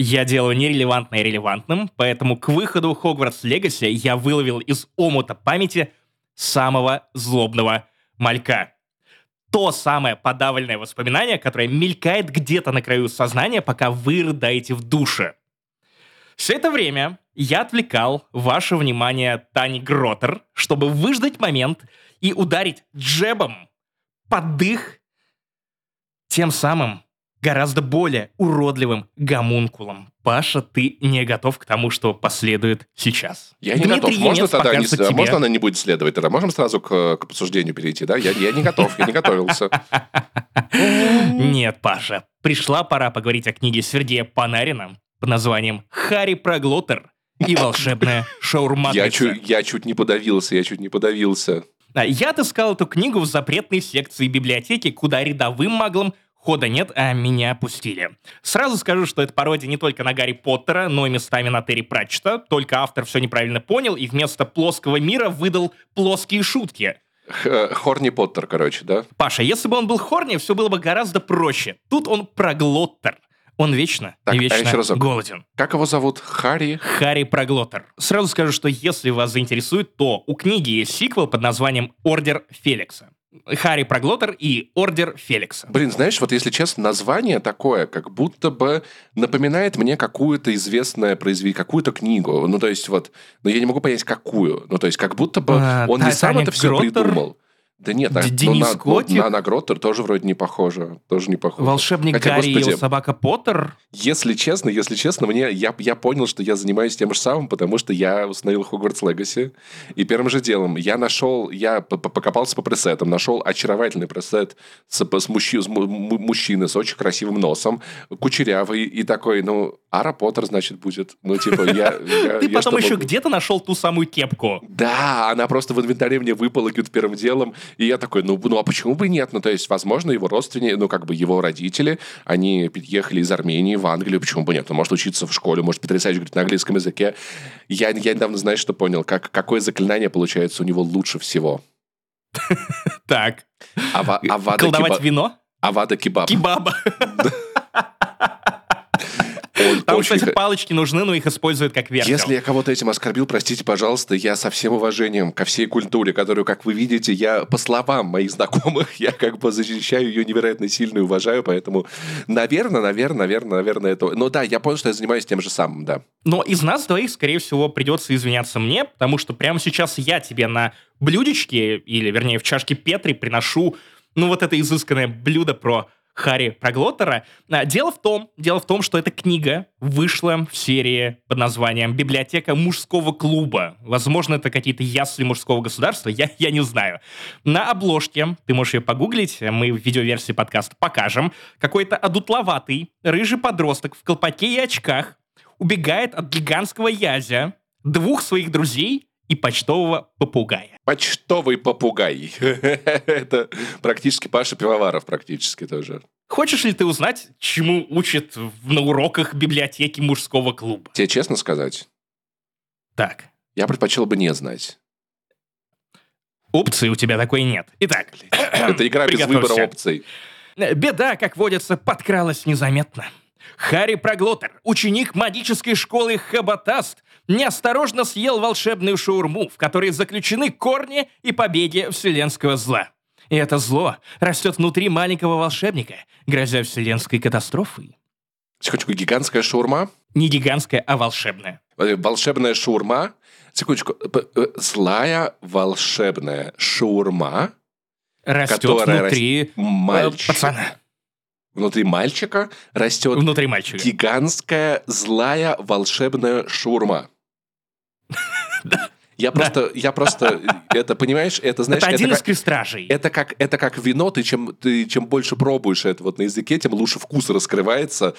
Я делаю нерелевантное релевантным, поэтому к выходу Hogwarts Legacy я выловил из омута памяти самого злобного малька. То самое подавленное воспоминание, которое мелькает где-то на краю сознания, пока вы рыдаете в душе. Все это время я отвлекал ваше внимание Тани Гротер, чтобы выждать момент и ударить джебом под дых, тем самым гораздо более уродливым гомункулом. Паша, ты не готов к тому, что последует сейчас. Я не готов. Можно она не будет следовать тогда? Можем сразу к обсуждению перейти, да? Я не готов, я не готовился. Нет, Паша, пришла пора поговорить о книге Сергея Панарина под названием «Харри Проглоттер и волшебная шаурматрица». Я чуть не подавился. Я отыскал эту книгу в запретной секции библиотеки, куда рядовым маглам хода нет, а меня пустили. Сразу скажу, что это пародия не только на Гарри Поттера, но и местами на Терри Пратчета. Только автор все неправильно понял и вместо плоского мира выдал плоские шутки. Хорни Поттер, короче, да? Паша, если бы он был хорни, все было бы гораздо проще. Тут он проглоттер. Он вечно и вечно голоден. Как его зовут? Харри Проглоттер. Сразу скажу, что если вас заинтересует, то у книги есть сиквел под названием «Ордер Феликса». Харри Проглоттер и Ордер Феликса. Блин, знаешь, вот если честно, название такое, как будто бы напоминает мне какую-то известное произведение, какую-то книгу. Ну, то есть вот, но я не могу понять, какую. Ну, то есть как будто бы он не сам это все придумал. Да нет, на Гроттер тоже вроде не похоже. Волшебник хотя, Гарри и собака Поттер? Если честно, я понял, что я занимаюсь тем же самым, потому что я установил Hogwarts Legacy. И первым же делом я покопался по пресетам, нашел очаровательный пресет с мужчиной с очень красивым носом, кучерявый и такой, Ара Поттер, значит, будет. Ты потом еще где-то нашел ту самую кепку. Да, она просто в инвентаре мне выпала первым делом. И я такой, а почему бы и нет? То есть, возможно, его родственники, его родители, они переехали из Армении в Англию, почему бы нет? Он может учиться в школе, может потрясающе говорить на английском языке. Я недавно, знаешь, что понял, какое заклинание получается у него лучше всего. Так. Колдовать вино? Авада кебаб. Кебаба. Там, кстати, палочки нужны, но их используют как версию. Если я кого-то этим оскорбил, простите, пожалуйста, я со всем уважением ко всей культуре, которую, как вы видите, я, по словам моих знакомых, я как бы защищаю ее невероятно сильно и уважаю, поэтому, наверное, это... Ну да, я понял, что я занимаюсь тем же самым, да. Но из нас двоих, скорее всего, придется извиняться мне, потому что прямо сейчас я тебе на блюдечке, или, вернее, в чашке Петри приношу, вот это изысканное блюдо про... Харри Проглоттера. Дело в том, что эта книга вышла в серии под названием «Библиотека мужского клуба». Возможно, это какие-то ясли мужского государства, я не знаю. На обложке, ты можешь ее погуглить, мы в видеоверсии подкаста покажем, какой-то одутловатый рыжий подросток в колпаке и очках убегает от гигантского язя, двух своих друзей и почтового попугая. Почтовый попугай. Это практически Паша Пивоваров тоже. Хочешь ли ты узнать, чему учат на уроках библиотеки мужского клуба? Тебе честно сказать? Так. Я предпочел бы не знать. Опций у тебя такой нет. Итак. Это игра без выбора опций. Беда, как водится, подкралась незаметно. Харри Проглоттер, ученик магической школы Хабатаст, неосторожно съел волшебную шаурму, в которой заключены корни и побеги вселенского зла. И это зло растет внутри маленького волшебника, грозя вселенской катастрофой. Секундочку, гигантская шаурма? Не гигантская, а волшебная. Волшебная шаурма? Секундочку, злая волшебная шаурма, растет внутри пацана. Внутри мальчика растет гигантская злая волшебная шаурма. Я просто это, понимаешь, это, знаешь... Это один из крестражей. Это как вино, ты чем больше пробуешь это вот на языке, тем лучше вкус раскрывается.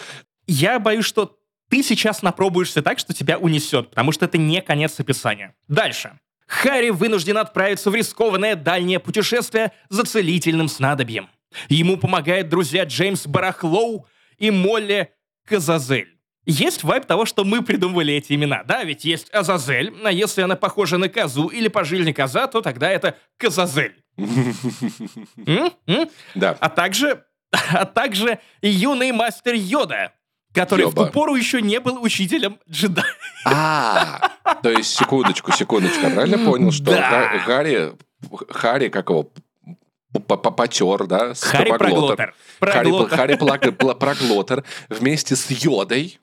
Я боюсь, что ты сейчас напробуешься так, что тебя унесет, потому что это не конец описания. Дальше. Харри вынужден отправиться в рискованное дальнее путешествие за целительным снадобьем. Ему помогают друзья Джеймс Барахлоу и Молли Казазель. Есть вайб того, что мы придумывали эти имена, да? Ведь есть Азазель, а если она похожа на козу или пожильня коза, то тогда это Казазель. Да. А также юный мастер Йода, который в ту пору еще не был учителем джедая. То есть, секундочку, я правильно понял, что Харри, как его, потер, да? Харри Проглоттер. Харри Проглоттер вместе с Йодой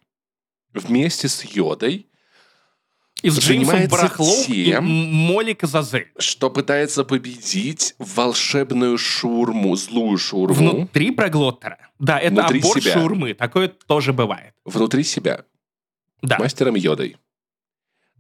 и с Джеймсом Барахлоу и Молли Казазель. Что пытается победить волшебную шаурму, злую шаурму. Внутри Проглоттера. Да, это аборт шаурмы. Такое тоже бывает. Внутри себя. Да. Мастером Йодой.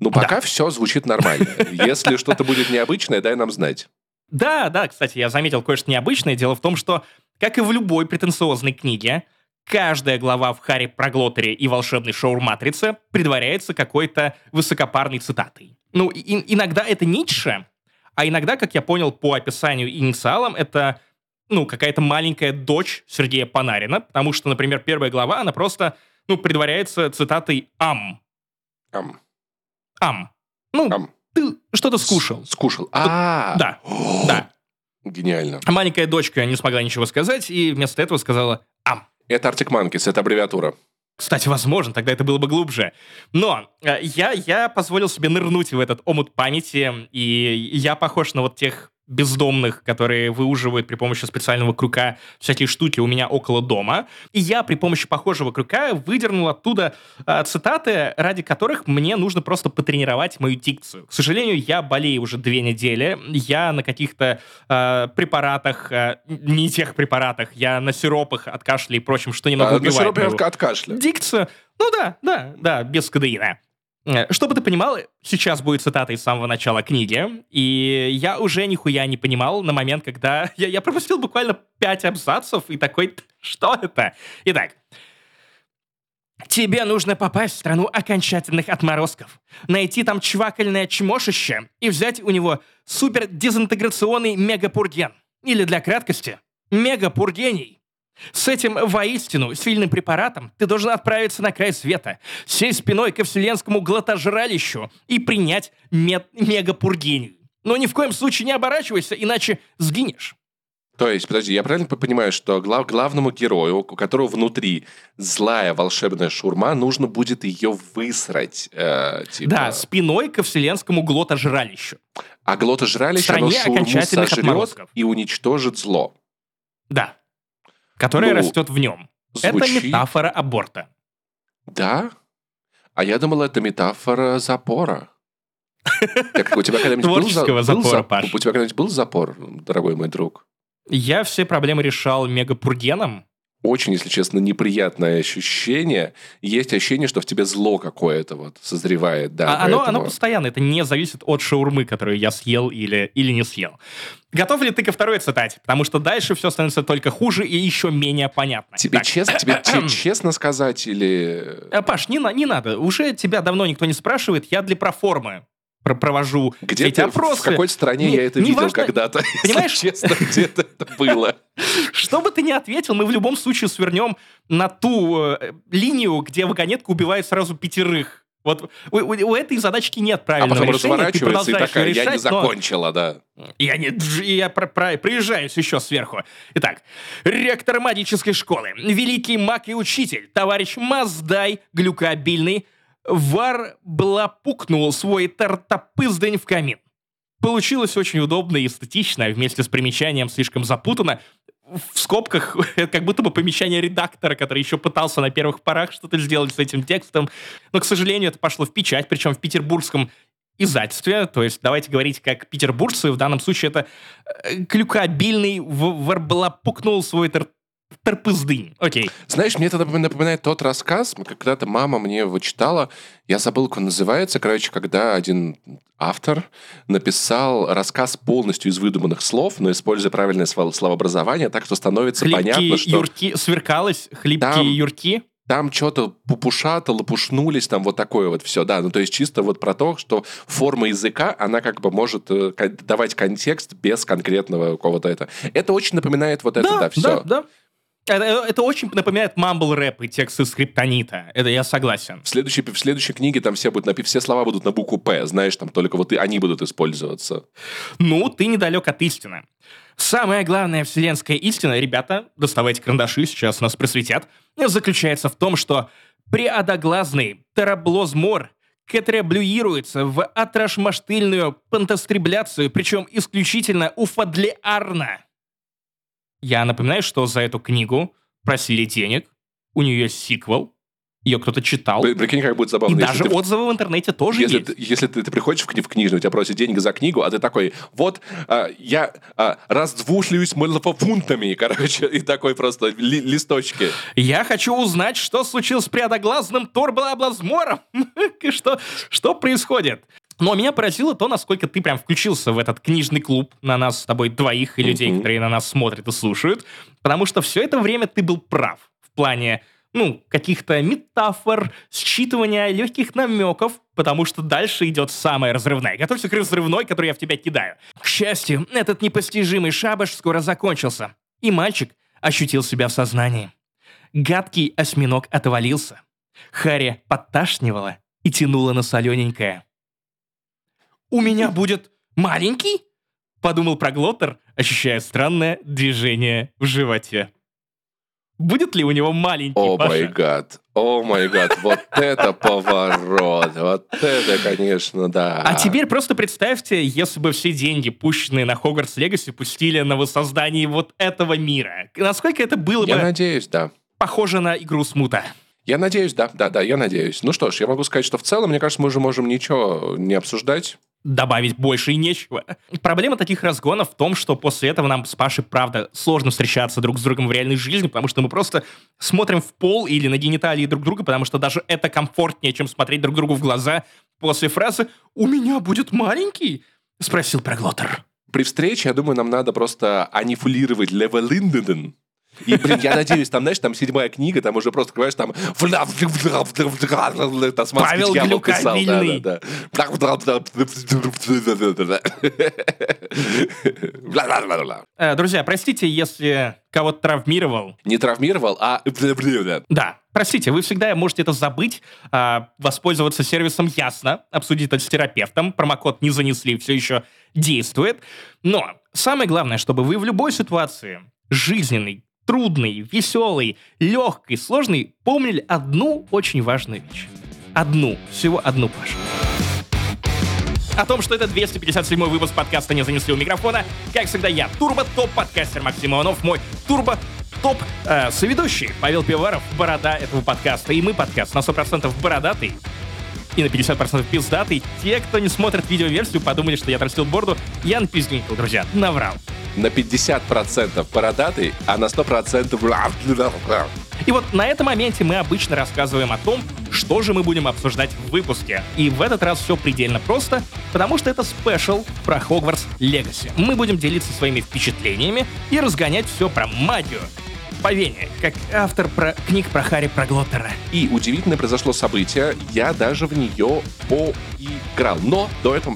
Ну, пока все звучит нормально. Если что-то будет необычное, дай нам знать. Да, кстати, я заметил кое-что необычное. Дело в том, что, как и в любой претенциозной книге, каждая глава в Харри Проглоттере и волшебной шоу-матрице предваряется какой-то высокопарной цитатой. Ну, иногда это Ницше, а иногда, как я понял по описанию инициалам, это, какая-то маленькая дочь Сергея Панарина, потому что, например, первая глава, она просто, предваряется цитатой «ам». «Ам». Ты что-то скушал. Скушал. Да. Гениально. Маленькая дочка не смогла ничего сказать, и вместо этого сказала «ам». Это Arctic Monkeys, это аббревиатура. Кстати, возможно, тогда это было бы глубже. Но я позволил себе нырнуть в этот омут памяти, и я похож на вот тех бездомных, которые выуживают при помощи специального крюка всякие штуки у меня около дома. И я при помощи похожего крюка выдернул оттуда цитаты, ради которых мне нужно просто потренировать мою дикцию. К сожалению, я болею уже 2 недели. Я на каких-то препаратах, не тех препаратах, я на сиропах от кашля и прочем, что немного убивает. На сиропах от кашля? Дикцию. Да, без кодеина. Чтобы ты понимал, сейчас будет цитата из самого начала книги, и я уже нихуя не понимал на момент, когда... Я пропустил буквально 5 абзацев и такой, что это? Итак. «Тебе нужно попасть в страну окончательных отморозков, найти там чвакальное чмошище и взять у него супердезинтеграционный мегапурген, или для краткости мегапургений. С этим воистину сильным препаратом ты должен отправиться на край света, сесть спиной ко вселенскому глотожралищу и принять мегапургению. Но ни в коем случае не оборачивайся, иначе сгинешь». То есть, подожди, я правильно понимаю, что главному герою, у которого внутри злая волшебная шаурма, нужно будет ее высрать? Да, спиной ко вселенскому глотожралищу. А глотожралище, оно шаурму сожрет и уничтожит зло. Да. Которая растет в нем. Звучит... Это метафора аборта. Да? А я думал, это метафора запора. Так у тебя когда-нибудь был запор? У тебя когда-нибудь был запор, дорогой мой друг? Я все проблемы решал мегапургеном. Очень, если честно, неприятное ощущение. Есть ощущение, что в тебе зло какое-то созревает. Да, оно постоянно. Это не зависит от шаурмы, которую я съел или не съел. Готов ли ты ко второй цитате? Потому что дальше все становится только хуже и еще менее понятно. Тебе честно сказать или... Паш, не надо. Уже тебя давно никто не спрашивает. Я для проформы провожу эти опросы. В какой стране я это видел когда-то. Понимаешь? Честно, где-то это было. Что бы ты ни ответил, мы в любом случае свернем на ту линию, где вагонетка убивает сразу 5. Вот у этой задачки нет правильного решения. А потом разворачивается и такая, решать, я не закончила, да. Я проезжаюсь еще сверху. Итак, ректор магической школы, великий маг и учитель, товарищ Маздай Глюкобильный, варблапукнул свой тартопыздень в камин. Получилось очень удобно и эстетично, вместе с примечанием слишком запутано. В скобках, это как будто бы помечание редактора, который еще пытался на первых порах что-то сделать с этим текстом. Но, к сожалению, это пошло в печать, причем в петербургском издательстве. То есть давайте говорить как петербуржцы. В данном случае это Глюкобильный варблапукнул свой тартопыздень. Окей. Знаешь, мне это напоминает тот рассказ, когда-то мама мне его читала, я забыл, как он называется, когда один автор написал рассказ полностью из выдуманных слов, но используя правильное словообразование, так что становится хлипкие понятно, что... юрки сверкалось, хлипкие там, юрки. Там что-то пупушато, лопушнулись, там такое все, да. Ну, то есть чисто про то, что форма языка, она может давать контекст без конкретного какого-то этого. Это очень напоминает это все. Да. Это очень напоминает мамбл-рэп и тексты скриптонита. Это я согласен. В следующей книге там все слова будут на букву «П». Знаешь, там только вот и они будут использоваться. Ну, ты недалек от истины. Самая главная вселенская истина, ребята, доставайте карандаши, сейчас нас просветят, заключается в том, что преодоглазный тераблозмор катреблюируется в атрашмаштыльную пантастребляцию, причем исключительно уфадлеарно. Я напоминаю, что за эту книгу просили денег, у нее есть сиквел, ее кто-то читал. Прикинь, как будет забавно. И даже отзывы в интернете тоже если есть. Если ты приходишь в книжную, у тебя просят деньги за книгу, а ты такой, вот, я раздвушлюсь малофунтами, короче, и такой просто листочки. Я хочу узнать, что случилось с преодоглазным торблаблазмором, что происходит. Но меня поразило то, насколько ты прям включился в этот книжный клуб на нас с тобой двоих и людей, которые на нас смотрят и слушают, потому что все это время ты был прав в плане, каких-то метафор, считывания легких намеков, потому что дальше идет самая разрывная. Готовься к разрывной, которую я в тебя кидаю. К счастью, этот непостижимый шабаш скоро закончился, и мальчик ощутил себя в сознании. Гадкий осьминог отвалился. Харри подташнивало и тянуло на солененькое. «У меня будет маленький?» — подумал Проглоттер, ощущая странное движение в животе. Будет ли у него маленький, Паша? О май гад, вот это поворот, вот это, конечно, да. А теперь просто представьте, если бы все деньги, пущенные на Hogwarts Legacy, пустили на воссоздание вот этого мира. Насколько это было бы... Я надеюсь, да. Похоже на Игру Смута. Я надеюсь, да, я надеюсь. Ну что ж, я могу сказать, что в целом, мне кажется, мы уже можем ничего не обсуждать. Добавить больше и нечего. Проблема таких разгонов в том, что после этого нам с Пашей, правда, сложно встречаться друг с другом в реальной жизни, потому что мы просто смотрим в пол или на гениталии друг друга, потому что даже это комфортнее, чем смотреть друг другу в глаза после фразы «У меня будет маленький?» — спросил Проглоттер. При встрече, я думаю, нам надо просто анифулировать Левелинден. И, блин, я надеюсь, там, знаешь, там 7-я книга, там уже просто, понимаешь, там... Павел Глюкобильный. Друзья, простите, если кого-то травмировал. Не травмировал, а... Да, простите, вы всегда можете это забыть, воспользоваться сервисом «Ясно», обсудить это с терапевтом, промокод не занесли, все еще действует. Но самое главное, чтобы вы в любой ситуации... жизненный, трудный, веселый, легкий, сложный, помнили одну очень важную вещь. Всего одну, Паша. О том, что это 257-й выпуск подкаста «Не занесли у микрофона», как всегда я, турбо-топ-подкастер Максим Иванов, мой турбо-топ соведущий Павел Пивоваров, борода этого подкаста. И мы подкаст на 100% бородатый и на 50% пиздатый. Те, кто не смотрит видеоверсию, подумали, что я отрастил бороду. Я напизденькал, друзья, наврал. На 50% бородатый, а на 100%... И вот на этом моменте мы обычно рассказываем о том, что же мы будем обсуждать в выпуске. И в этот раз все предельно просто, потому что это спешл про Hogwarts Legacy. Мы будем делиться своими впечатлениями и разгонять все про магию. По Вене, как автор книг про Харри Проглоттера. И удивительно произошло событие, я даже в нее поиграл. Но до этого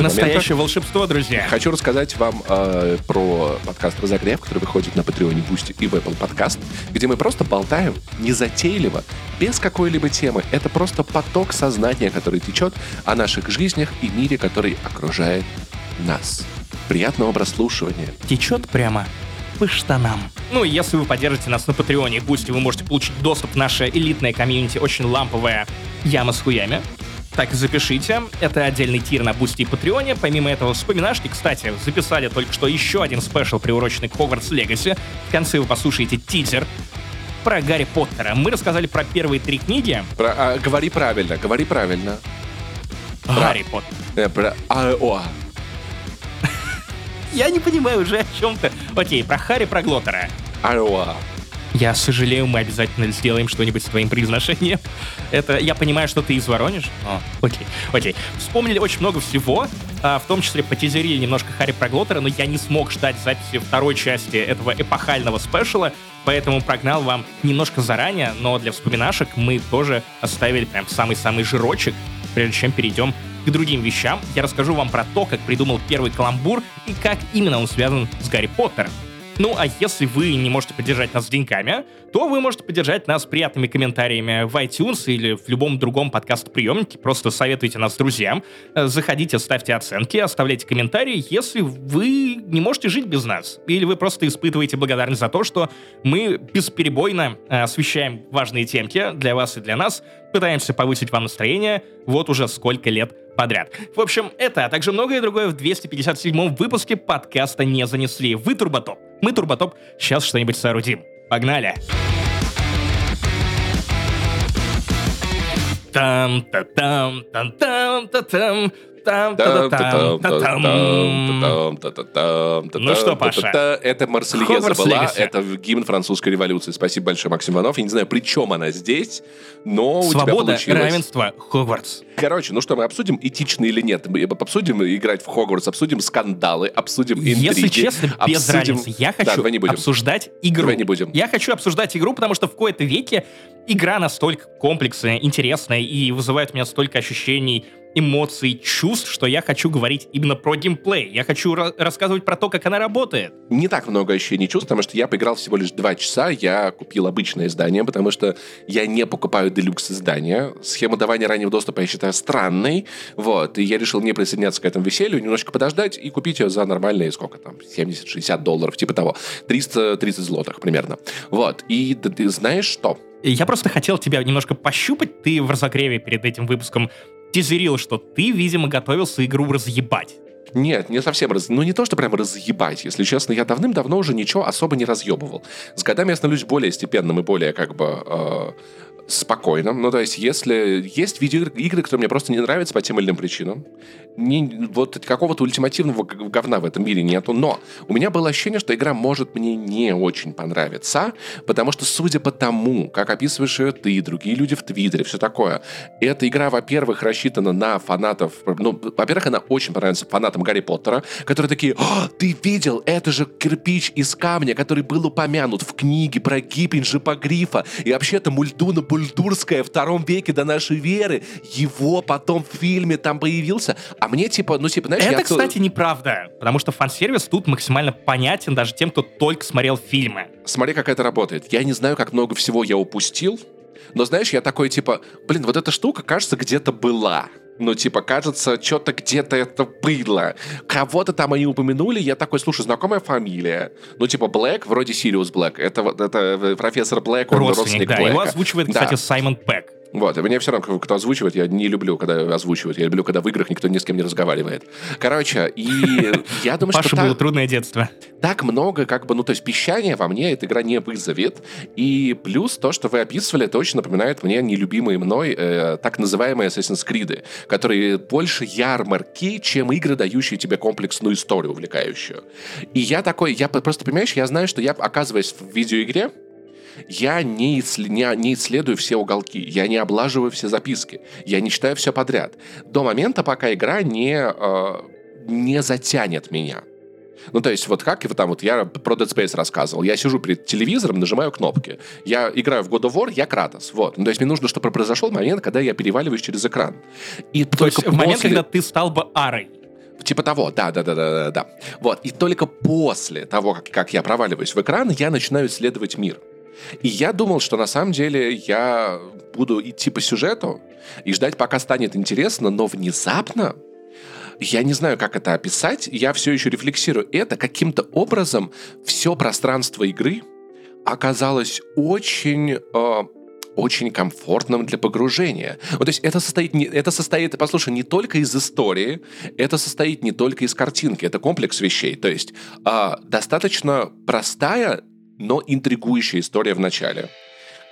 настоящее момента волшебство, друзья. Хочу рассказать вам про подкаст «Разогрев», который выходит на Patreon, Boosty и в Apple Podcast, где мы просто болтаем незатейливо, без какой-либо темы. Это просто поток сознания, который течет о наших жизнях и мире, который окружает нас. Приятного прослушивания. Течет прямо по штанам. Ну и если вы поддержите нас на Патреоне и Boosty, вы можете получить доступ в наше элитное комьюнити, очень ламповая яма с хуями. Так и запишите. Это отдельный тир на Boosty и Патреоне. Помимо этого, вспоминашки, кстати, записали только что еще один спешл, приуроченный к Hogwarts Legacy. В конце вы послушаете тизер про Гарри Поттера. Мы рассказали про первые 3 книги. Говори правильно. Гарри Поттер. Я не понимаю уже о чем-то. Окей, про Харри Проглоттера. Алло. Я сожалею, мы обязательно сделаем что-нибудь с твоим произношением. Это я понимаю, что ты из Воронежа. Окей. Вспомнили очень много всего, в том числе потизерили немножко Харри Проглоттера, но я не смог ждать записи второй части этого эпохального спешла, поэтому прогнал вам немножко заранее, но для вспоминашек мы тоже оставили прям самый-самый жирочек, прежде чем перейдем к другим вещам. Я расскажу вам про то, как придумал первый каламбур и как именно он связан с Гарри Поттером. Ну, а если вы не можете поддержать нас деньгами, то вы можете поддержать нас приятными комментариями в iTunes или в любом другом подкаст-приемнике. Просто советуйте нас друзьям. Заходите, ставьте оценки, оставляйте комментарии, если вы не можете жить без нас. Или вы просто испытываете благодарность за то, что мы бесперебойно освещаем важные темки для вас и для нас, пытаемся повысить вам настроение вот уже сколько лет подряд. В общем, это, а также многое другое в 257-м выпуске подкаста «Не занесли». Вы турботоп, мы турботоп, сейчас что-нибудь соорудим. Погнали! Там-та-там-та-там-та-там. Ну что, Паша? Это Марсельеза была, это гимн французской революции. Спасибо большое, Максим Иванов. Я не знаю, при чем она здесь, но у тебя получилось. Свобода, равенство, Хогвартс. Короче, ну что, мы обсудим, этично или нет? Мы обсудим играть в Хогвартс, обсудим скандалы, обсудим интриги. Если честно, без разницы. Я хочу обсуждать игру. Я хочу обсуждать игру, потому что в кои-то веки игра настолько комплексная, интересная и вызывает у меня столько ощущений, эмоций, чувств, что я хочу говорить именно про геймплей. Я хочу рассказывать про то, как она работает. Не так много ощущений чувств, потому что я поиграл всего лишь 2 часа, я купил обычное издание, потому что я не покупаю делюкс издания. Схему давания раннего доступа я считаю странной, вот, и я решил не присоединяться к этому веселью, немножечко подождать и купить ее за нормальные, сколько там, 70-60 долларов, типа того, 330 злотых примерно. Вот, и ты знаешь что? Я просто хотел тебя немножко пощупать, ты в разогреве перед этим выпуском тизерил, что ты, видимо, готовился игру разъебать. Нет, не совсем ну не то, что прям разъебать. Если честно, я давным-давно уже ничего особо не разъебывал. С годами я становлюсь более степенным и более как бы спокойным. Ну, то есть, если есть видеоигры, которые мне просто не нравятся по тем или иным причинам, вот какого-то ультимативного говна в этом мире нету, но у меня было ощущение, что игра может мне не очень понравиться, потому что, судя по тому, как описываешь ее ты, другие люди в Твиттере, все такое, эта игра, во-первых, рассчитана на фанатов, ну, во-первых, она очень понравится фанатам Гарри Поттера, которые такие: «О, ты видел, это же кирпич из камня, который был упомянут в книге про Гиппин-Жопогрифа, и вообще-то Мульдуна Бульдурская в 2 веке до нашей веры, его потом в фильме там появился». А мне типа, ну типа, знаешь... Это, кстати, неправда, потому что фан-сервис тут максимально понятен даже тем, кто только смотрел фильмы. Смотри, как это работает. Я не знаю, как много всего я упустил, но, знаешь, я такой типа, блин, вот эта штука, кажется, где-то была. Ну, типа, кажется, что-то где-то это было. Кого-то там они упомянули, я такой, слушай, знакомая фамилия. Ну, типа, Блэк, вроде Сириус Блэк. Это профессор Блэк, он родственник да, Блэка. Его озвучивает, кстати, Саймон Пэк. Вот, и мне все равно, кто озвучивает, я не люблю, когда озвучивают. Я люблю, когда в играх никто ни с кем не разговаривает. Короче, и я думаю, что... Паша, было трудное детство. Так много, как бы, ну, то есть пищание во мне эта игра не вызовет. И плюс то, что вы описывали, это очень напоминает мне нелюбимые мной так называемые Assassin's Creed, которые больше ярмарки, чем игры, дающие тебе комплексную историю увлекающую. И я такой, я просто, понимаешь, я знаю, что я, оказываясь в видеоигре, я не исследую все уголки, я не облаживаю все записки, я не читаю все подряд. До момента, пока игра не затянет меня. Ну, то есть, вот как там, вот я про Dead Space рассказывал. Я сижу перед телевизором, нажимаю кнопки. Я играю в God of War, я Кратос. Вот. Ну, то есть, мне нужно, чтобы произошел момент, когда я переваливаюсь через экран. И то есть, в момент, когда ты стал бы Арой. Типа того, да. Вот. И только после того, как я проваливаюсь в экран, я начинаю исследовать мир. И я думал, что на самом деле я буду идти по сюжету и ждать, пока станет интересно, но внезапно, я не знаю, как это описать, я все еще рефлексирую это, каким-то образом все пространство игры оказалось очень... очень комфортным для погружения. Вот, то есть это состоит, послушай, не только из истории, это состоит не только из картинки, это комплекс вещей. То есть достаточно простая, но интригующая история в начале.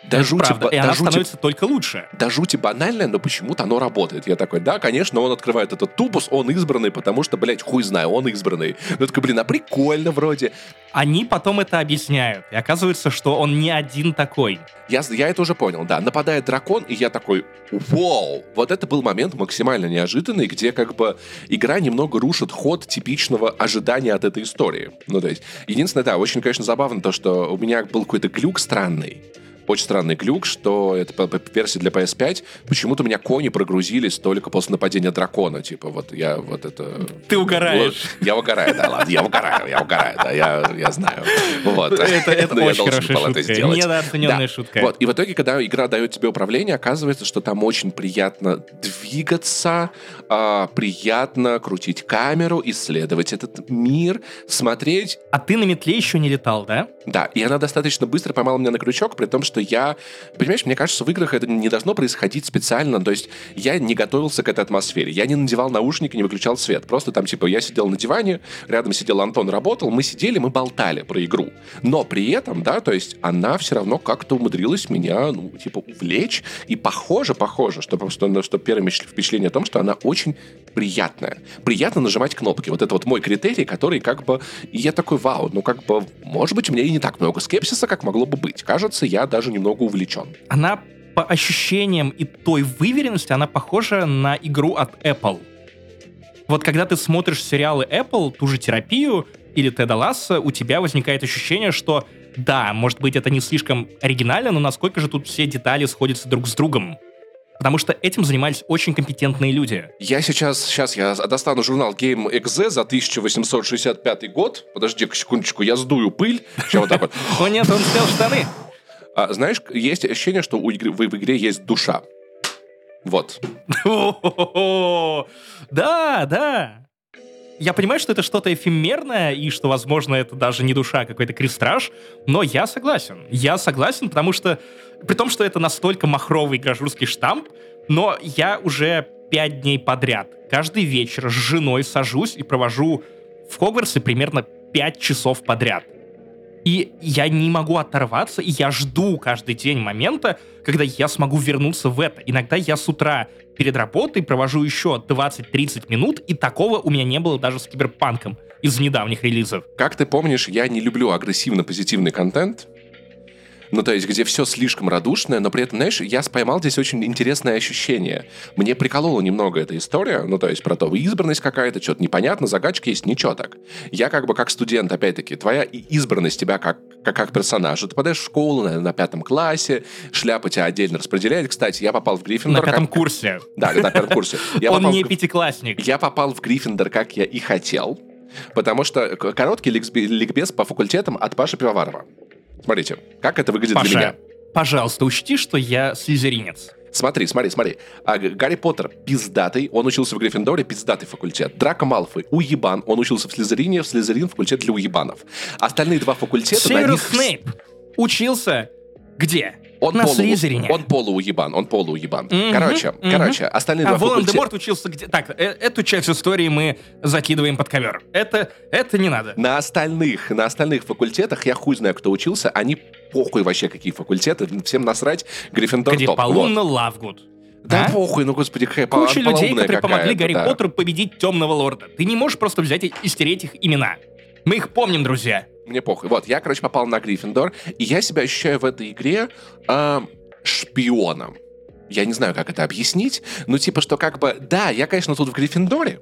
До жути, правда, и она становится только лучше. До жути банальное, но почему-то оно работает. Я такой, да, конечно, он открывает этот тубус, он избранный, потому что, блядь, хуй знаю, он избранный. Ну, такой, блин, а прикольно вроде. Они потом это объясняют, и оказывается, что он не один такой. Я это уже понял, да. Нападает дракон, и я такой, вау! Вот это был момент максимально неожиданный, где как бы игра немного рушит ход типичного ожидания от этой истории. Ну, то есть, единственное, да, очень, конечно, забавно то, что у меня был какой-то глюк странный, Очень странный глюк, что это версия для PS5. Почему-то у меня кони прогрузились только после нападения дракона. Типа, вот я вот это... Ты угораешь. Я угораю, да, ладно, я угораю, да, я знаю. Вот. Это очень хорошая шутка, недооцененная шутка. Вот. И в итоге, когда игра дает тебе управление, оказывается, что там очень приятно двигаться, приятно крутить камеру, исследовать этот мир, смотреть. А ты на метле еще не летал, да? Да, и она достаточно быстро поймала меня на крючок, при том, что я... Понимаешь, мне кажется, в играх это не должно происходить специально, то есть я не готовился к этой атмосфере, я не надевал наушники, не выключал свет, просто там, типа, я сидел на диване, рядом сидел Антон, работал, мы сидели, мы болтали про игру, но при этом, да, то есть она все равно как-то умудрилась меня, ну, типа, увлечь, и похоже, что первое впечатление о том, что она очень приятная. Приятно нажимать кнопки, вот это вот мой критерий, который как бы... И я такой, вау, ну как бы, может быть, у меня и не так много скепсиса, как могло бы быть. Кажется, я даже немного увлечен. Она по ощущениям и той выверенности, она похожа на игру от Apple. Вот когда ты смотришь сериалы Apple, ту же «Терапию» или «Теда Ласса», у тебя возникает ощущение, что да, может быть, это не слишком оригинально, но насколько же тут все детали сходятся друг с другом. Потому что этим занимались очень компетентные люди. Я сейчас я достану журнал Game Exe за 1865 год. Подожди-ка секундочку, я сдую пыль. Сейчас вот так вот. О нет, он снял штаны. Знаешь, есть ощущение, что в игре есть душа. Вот. Да, да. Я понимаю, что это что-то эфемерное, и что, возможно, это даже не душа, а какой-то крестраж, но я согласен. Я согласен, потому что... При том, что это настолько махровый гражурский штамп, но я уже 5 дней подряд каждый вечер с женой сажусь и провожу в Хогвартсе примерно 5 часов подряд. И я не могу оторваться, и я жду каждый день момента, когда я смогу вернуться в это. Иногда я с утра перед работой провожу еще 20-30 минут, и такого у меня не было даже с Киберпанком из недавних релизов. Как ты помнишь, я не люблю агрессивно-позитивный контент, ну, то есть, где все слишком радушное, но при этом, знаешь, я поймал здесь очень интересное ощущение. Мне приколола немного эта история, ну, то есть, про то, избранность какая-то, что-то непонятно, загадочки есть, ничего так. Я как бы как студент, опять-таки, твоя избранность тебя как персонажа. Ты подаешь в школу на 5 классе, шляпа тебя отдельно распределяет. Кстати, я попал в Гриффиндор... На 5 курсе. Да, на 5 курсе. Он не 5-классник. Я попал в Гриффиндор, как я и хотел, потому что короткий ликбез по факультетам от Паши Пивоварова. Смотрите, как это выглядит, Паша, для меня. Пожалуйста, учти, что я слизеринец. Смотри. Гарри Поттер пиздатый, он учился в Гриффиндоре, пиздатый факультет. Драко Малфой уебан, он учился в Слизерине, в Слизерин факультет для уебанов. Остальные 2 факультета... Северус Снейп учился где? На Слизерине. Он полууебан, Короче, остальные 2 факультета... А Волан-де-Морт учился где... Так, эту часть истории мы закидываем под ковер. Это не надо. На остальных факультетах, я хуй знаю, кто учился, они похуй вообще какие факультеты, всем насрать, Гриффиндор где топ. Полумна вот. Лавгуд. Да похуй, ну господи, какая полумная какая-то. Куча людей, которые помогли Гарри Поттеру победить Темного Лорда. Ты не можешь просто взять и стереть их имена. Мы их помним, друзья. Мне похуй. Вот, я, короче, попал на Гриффиндор, и я себя ощущаю в этой игре шпионом. Я не знаю, как это объяснить, но типа, что как бы... Да, я, конечно, тут в Гриффиндоре,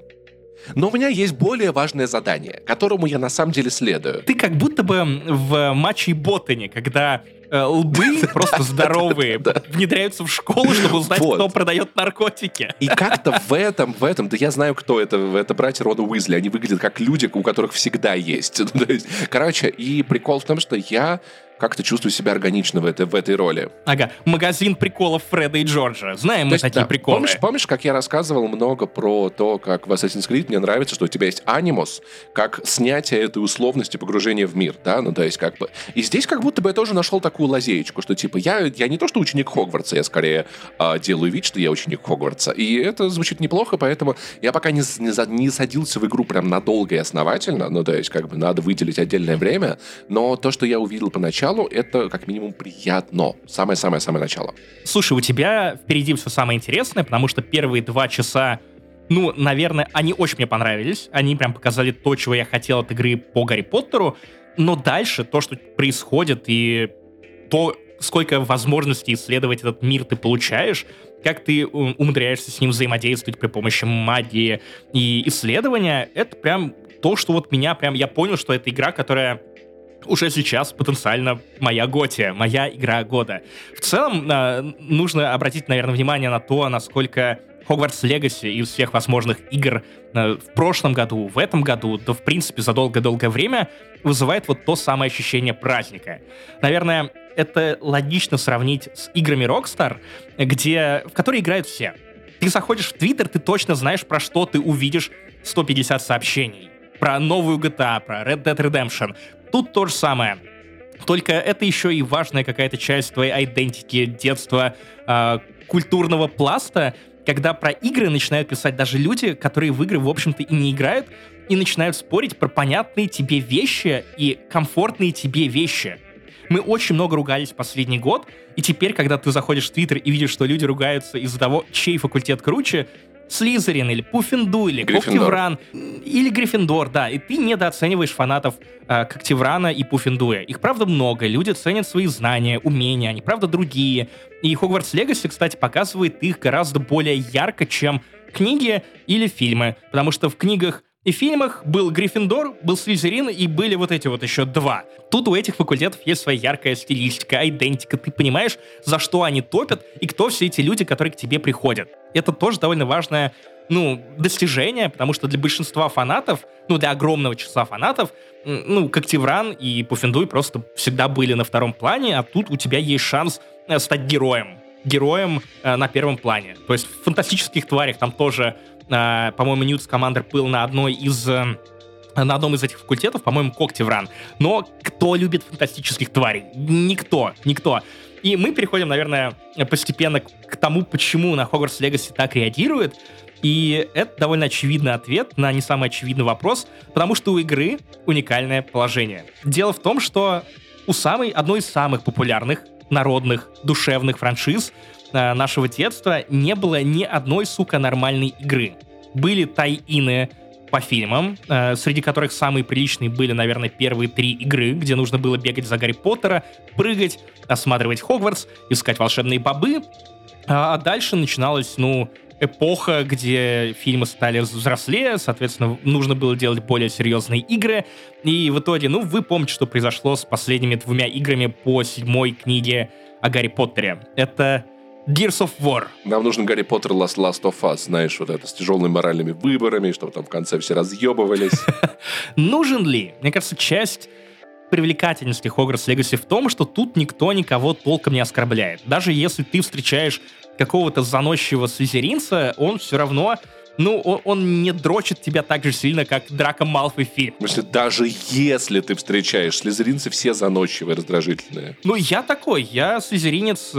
но у меня есть более важное задание, которому я на самом деле следую. Ты как будто бы в матче Ботани, когда... лбы просто здоровые внедряются в школу, чтобы узнать, кто продает наркотики. И как-то в этом, да я знаю, кто это братья Рона Уизли, они выглядят как люди, у которых всегда есть. Короче, и прикол в том, что я как-то чувствую себя органично в этой роли. Ага, магазин приколов Фреда и Джорджа. Знаем мы такие приколы. Помнишь, как я рассказывал много про то, как в Assassin's Creed мне нравится, что у тебя есть анимус, как снятие этой условности, погружение в мир, да? Ну, то есть как бы... И здесь как будто бы я тоже нашел такую лазеечку, что типа я не то, что ученик Хогвартса, я скорее делаю вид, что я ученик Хогвартса. И это звучит неплохо, поэтому я пока не садился в игру прям надолго и основательно, ну, то есть как бы надо выделить отдельное время, но то, что я увидел поначалу, это как минимум приятно. Самое-самое-самое начало. Слушай, у тебя впереди все самое интересное, потому что первые 2 часа, ну, наверное, они очень мне понравились. Они прям показали то, чего я хотел от игры по Гарри Поттеру. Но дальше то, что происходит, и то, сколько возможностей исследовать этот мир ты получаешь, как ты умудряешься с ним взаимодействовать при помощи магии и исследования, это прям то, что вот меня прям... Я понял, что это игра, которая уже сейчас потенциально моя Готия, моя игра года. В целом, нужно обратить, наверное, внимание на то, насколько Hogwarts Legacy из всех возможных игр в прошлом году, в этом году, да в принципе за долгое-долгое время вызывает вот то самое ощущение праздника. Наверное, это логично сравнить с играми Rockstar, в которые играют все. Ты заходишь в Твиттер, ты точно знаешь, про что ты увидишь 150 сообщений. Про новую GTA, про Red Dead Redemption. Тут то же самое. Только это еще и важная какая-то часть твоей айдентики, детства, культурного пласта, когда про игры начинают писать даже люди, которые в игры, в общем-то, и не играют, и начинают спорить про понятные тебе вещи и комфортные тебе вещи. Мы очень много ругались последний год, и теперь, когда ты заходишь в Твиттер и видишь, что люди ругаются из-за того, чей факультет круче, Слизерин или Пуффинду, или Когтевран, или Гриффиндор, да, и ты недооцениваешь фанатов Когтеврана и Пуффиндуя. Их, правда, много, люди ценят свои знания, умения, они, правда, другие. И Hogwarts Legacy, кстати, показывает их гораздо более ярко, чем книги или фильмы, потому что в книгах и в фильмах был Гриффиндор, был Слизерин и были вот эти вот еще два. Тут у этих факультетов есть своя яркая стилистика, айдентика. Ты понимаешь, за что они топят и кто все эти люди, которые к тебе приходят. Это тоже довольно важное, достижение, потому что для большинства фанатов, для огромного числа фанатов, Когтевран и Пуффендуй просто всегда были на втором плане, а тут у тебя есть шанс стать героем на первом плане. То есть в фантастических тварях там тоже... По-моему, Ньютс Коммандер был на одном из этих факультетов, по-моему, Когтевран. Но кто любит фантастических тварей? Никто. И мы переходим, наверное, постепенно к тому, почему на Hogwarts Legacy так реагирует. И это довольно очевидный ответ на не самый очевидный вопрос, потому что у игры уникальное положение. Дело в том, что у одной из самых популярных, народных, душевных франшиз нашего детства не было ни одной, нормальной игры. Были тайины по фильмам, среди которых самые приличные были, наверное, первые 3 игры, где нужно было бегать за Гарри Поттера, прыгать, осматривать Хогвартс, искать волшебные бобы. А дальше начиналась, эпоха, где фильмы стали взрослее, соответственно, нужно было делать более серьезные игры, и в итоге, вы помните, что произошло с последними 2 играми по 7 книге о Гарри Поттере. Это Gears of War. Нам нужен Гарри Поттер Last of Us, знаешь, вот это, с тяжелыми моральными выборами, чтобы там в конце все разъебывались. Нужен ли? Мне кажется, часть привлекательности Hogwarts Legacy в том, что тут никто никого толком не оскорбляет. Даже если ты встречаешь какого-то заносчивого слизеринца, он все равно... он не дрочит тебя так же сильно, как Драко Малфой в фильме. Даже если ты встречаешь слизеринцы, все заносчивые, раздражительные. Я такой, я слизеринец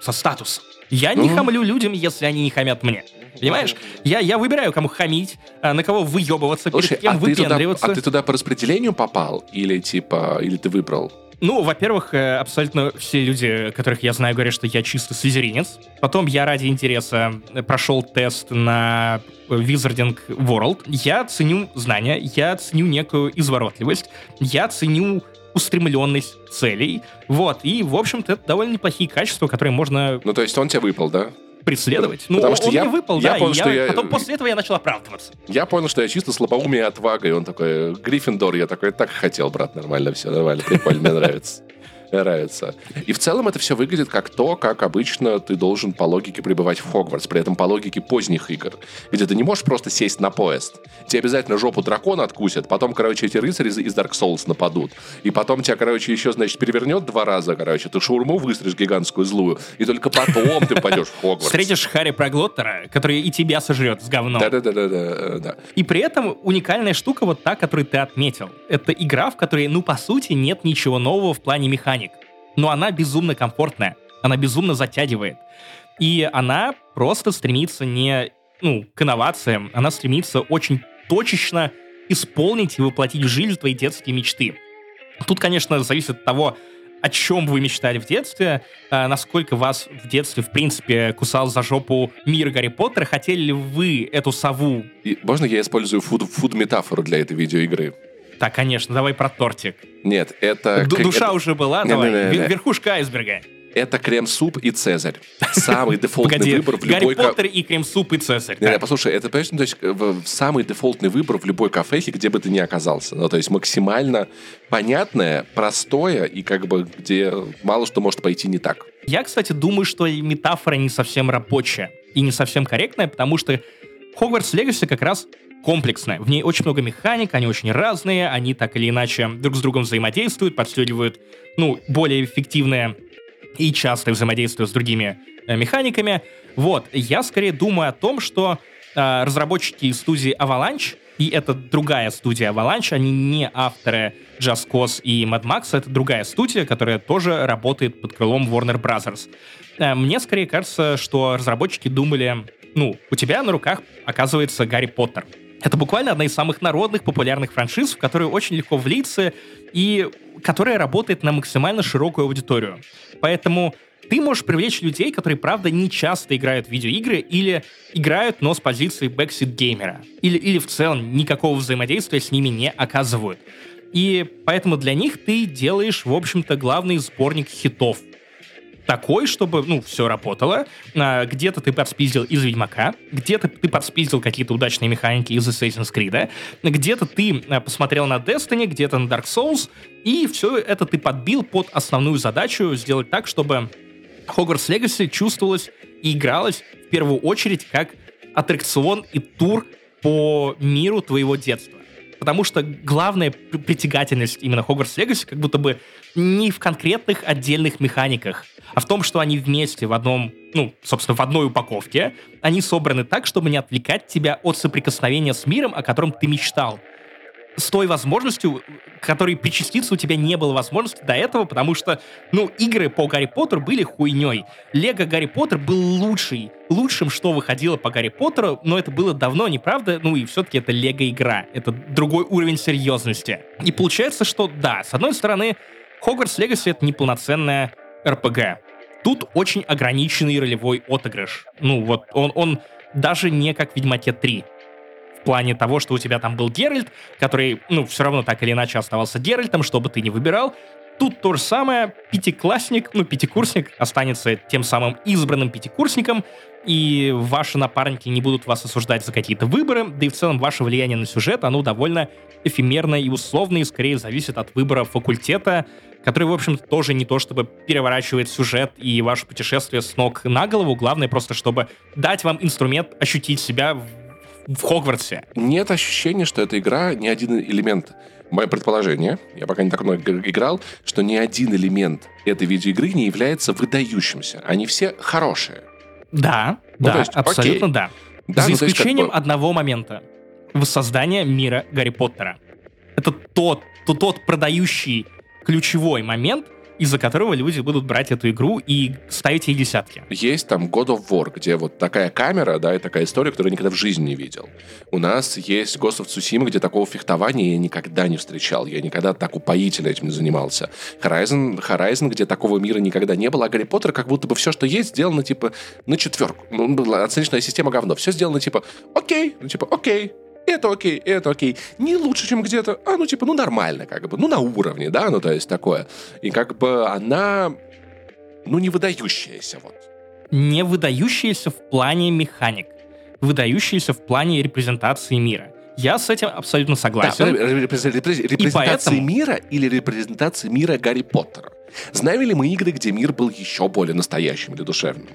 со статусом. Я не хамлю людям, если они не хамят мне. Понимаешь? Я выбираю, кому хамить, на кого выебываться, перед кем выпендриваться. А ты туда по распределению попал? Или ты выбрал? Во-первых, абсолютно все люди, которых я знаю, говорят, что я чисто слизеринец. Потом я ради интереса прошел тест на Wizarding World. Я ценю знания, я ценю некую изворотливость, я ценю устремленность целей. И, в общем-то, это довольно неплохие качества, которые можно... то есть он тебя выпал, да? Преследовать. Потом после этого я начал оправдываться. Я понял, что я чисто слабоумие и отвага, и он такой, Гриффиндор, я такой, так хотел, брат, нормально, все, нормально, прикольно, мне нравится. Нравится. И в целом это все выглядит как то, как обычно ты должен по логике пребывать в Хогвартс, при этом по логике поздних игр, где ты не можешь просто сесть на поезд. Тебе обязательно жопу дракона откусят, потом, эти рыцари из Dark Souls нападут. И потом тебя, еще, перевернет 2 раза, ты шаурму выстрелишь гигантскую злую, и только потом ты пойдешь в Хогвартс. Встретишь Харри Проглоттера, который и тебя сожрет с говном. Да. И при этом уникальная штука вот та, которую ты отметил. Это игра, в которой, по сути, нет ничего нового в плане механики. Но она безумно комфортная, она безумно затягивает. И она просто стремится не к инновациям, она стремится очень точечно исполнить и воплотить в жизнь твои детские мечты. Тут, конечно, зависит от того, о чем вы мечтали в детстве, насколько вас в детстве, в принципе, кусал за жопу мир Гарри Поттера, хотели ли вы эту сову... И можно я использую фуд-метафору для этой видеоигры? Да, конечно, давай про тортик. Нет, это... Душа уже была, давай, верхушка айсберга. это крем-суп и цезарь. Самый дефолтный выбор в любой... Гарри Поттер и крем-суп и цезарь. Послушай, это, понимаешь, самый дефолтный выбор в любой кафехе, где бы ты ни оказался. Ну, то есть максимально понятное, простое и как бы где мало что может пойти не так. Я, кстати, думаю, что метафора не совсем рабочая и не совсем корректная, потому что Hogwarts Legacy как раз комплексная. В ней очень много механик, они очень разные, они так или иначе друг с другом взаимодействуют, подстегивают, ну, более эффективное и частое взаимодействие с другими механиками. Вот, я скорее думаю о том, что разработчики из студии Avalanche, и это другая студия Avalanche, они не авторы Just Cause и Mad Max, это другая студия, которая тоже работает под крылом Warner Bros. Мне скорее кажется, что разработчики думали, ну, у тебя на руках оказывается Гарри Поттер. Это буквально одна из самых народных, популярных франшиз, в которую очень легко влиться и которая работает на максимально широкую аудиторию. Поэтому ты можешь привлечь людей, которые, правда, не часто играют в видеоигры или играют, но с позиции бэксит-геймера. Или в целом никакого взаимодействия с ними не оказывают. И поэтому для них ты делаешь, в общем-то, главный сборник хитов. Такой, чтобы, ну, все работало. Где-то ты подспиздил из Ведьмака, где-то ты подспиздил какие-то удачные механики из Assassin's Creed, где-то ты посмотрел на Destiny, где-то на Dark Souls, и все это ты подбил под основную задачу сделать так, чтобы Hogwarts Legacy чувствовалась и игралась в первую очередь как аттракцион и тур по миру твоего детства. Потому что главная притягательность именно Hogwarts Legacy как будто бы не в конкретных отдельных механиках, а в том, что они вместе в одном, ну, собственно, в одной упаковке, они собраны так, чтобы не отвлекать тебя от соприкосновения с миром, о котором ты мечтал. С той возможностью, которой причаститься у тебя не было возможности до этого, потому что, ну, игры по Гарри Поттеру были хуйней. Лего Гарри Поттер был лучшим, что выходило по Гарри Поттеру, но это было давно, неправда, ну и все-таки это лего-игра, это другой уровень серьезности. И получается, что да, с одной стороны, Hogwarts Legacy — это неполноценная RPG. Тут очень ограниченный ролевой отыгрыш. Ну вот, он даже не как в Ведьмаке 3. В плане того, что у тебя там был Геральт, который, ну, все равно так или иначе оставался Геральтом, что бы ты ни выбирал. Тут то же самое, пятикурсник останется тем самым избранным пятикурсником, и ваши напарники не будут вас осуждать за какие-то выборы, да и в целом ваше влияние на сюжет, оно довольно эфемерное и условное, и скорее зависит от выбора факультета, который, в общем-то, тоже не то чтобы переворачивает сюжет и ваше путешествие с ног на голову, главное просто, чтобы дать вам инструмент ощутить себя в Хогвартсе. Нет ощущения, что эта игра ни один элемент. Мое предположение, я пока не так много играл, что ни один элемент этой видеоигры не является выдающимся. Они все хорошие. Да, ну, да, то есть, абсолютно окей. Да. Да. За исключением одного момента. Воссоздание мира Гарри Поттера. Это тот продающий ключевой момент, из-за которого люди будут брать эту игру и ставить ей десятки. Есть там God of War, где вот такая камера, да, и такая история, которую я никогда в жизни не видел. У нас есть Ghost of Tsushima, где такого фехтования я никогда не встречал. Я никогда так упоительно этим не занимался. Horizon, где такого мира никогда не было. А Гарри Поттер как будто бы все, что есть, сделано, типа, на четверку. Оценочная система говно. Все сделано, типа, окей, ну, типа, окей. Это окей. Не лучше, чем где-то. Нормально, как бы. На уровне, да, то есть такое. И как бы она, не выдающаяся, вот. Не выдающаяся в плане механик. Выдающаяся в плане репрезентации мира. Я с этим абсолютно согласен. Да, репрезентации мира или репрезентации мира Гарри Поттера? Знаем ли мы игры, где мир был еще более настоящим или душевным?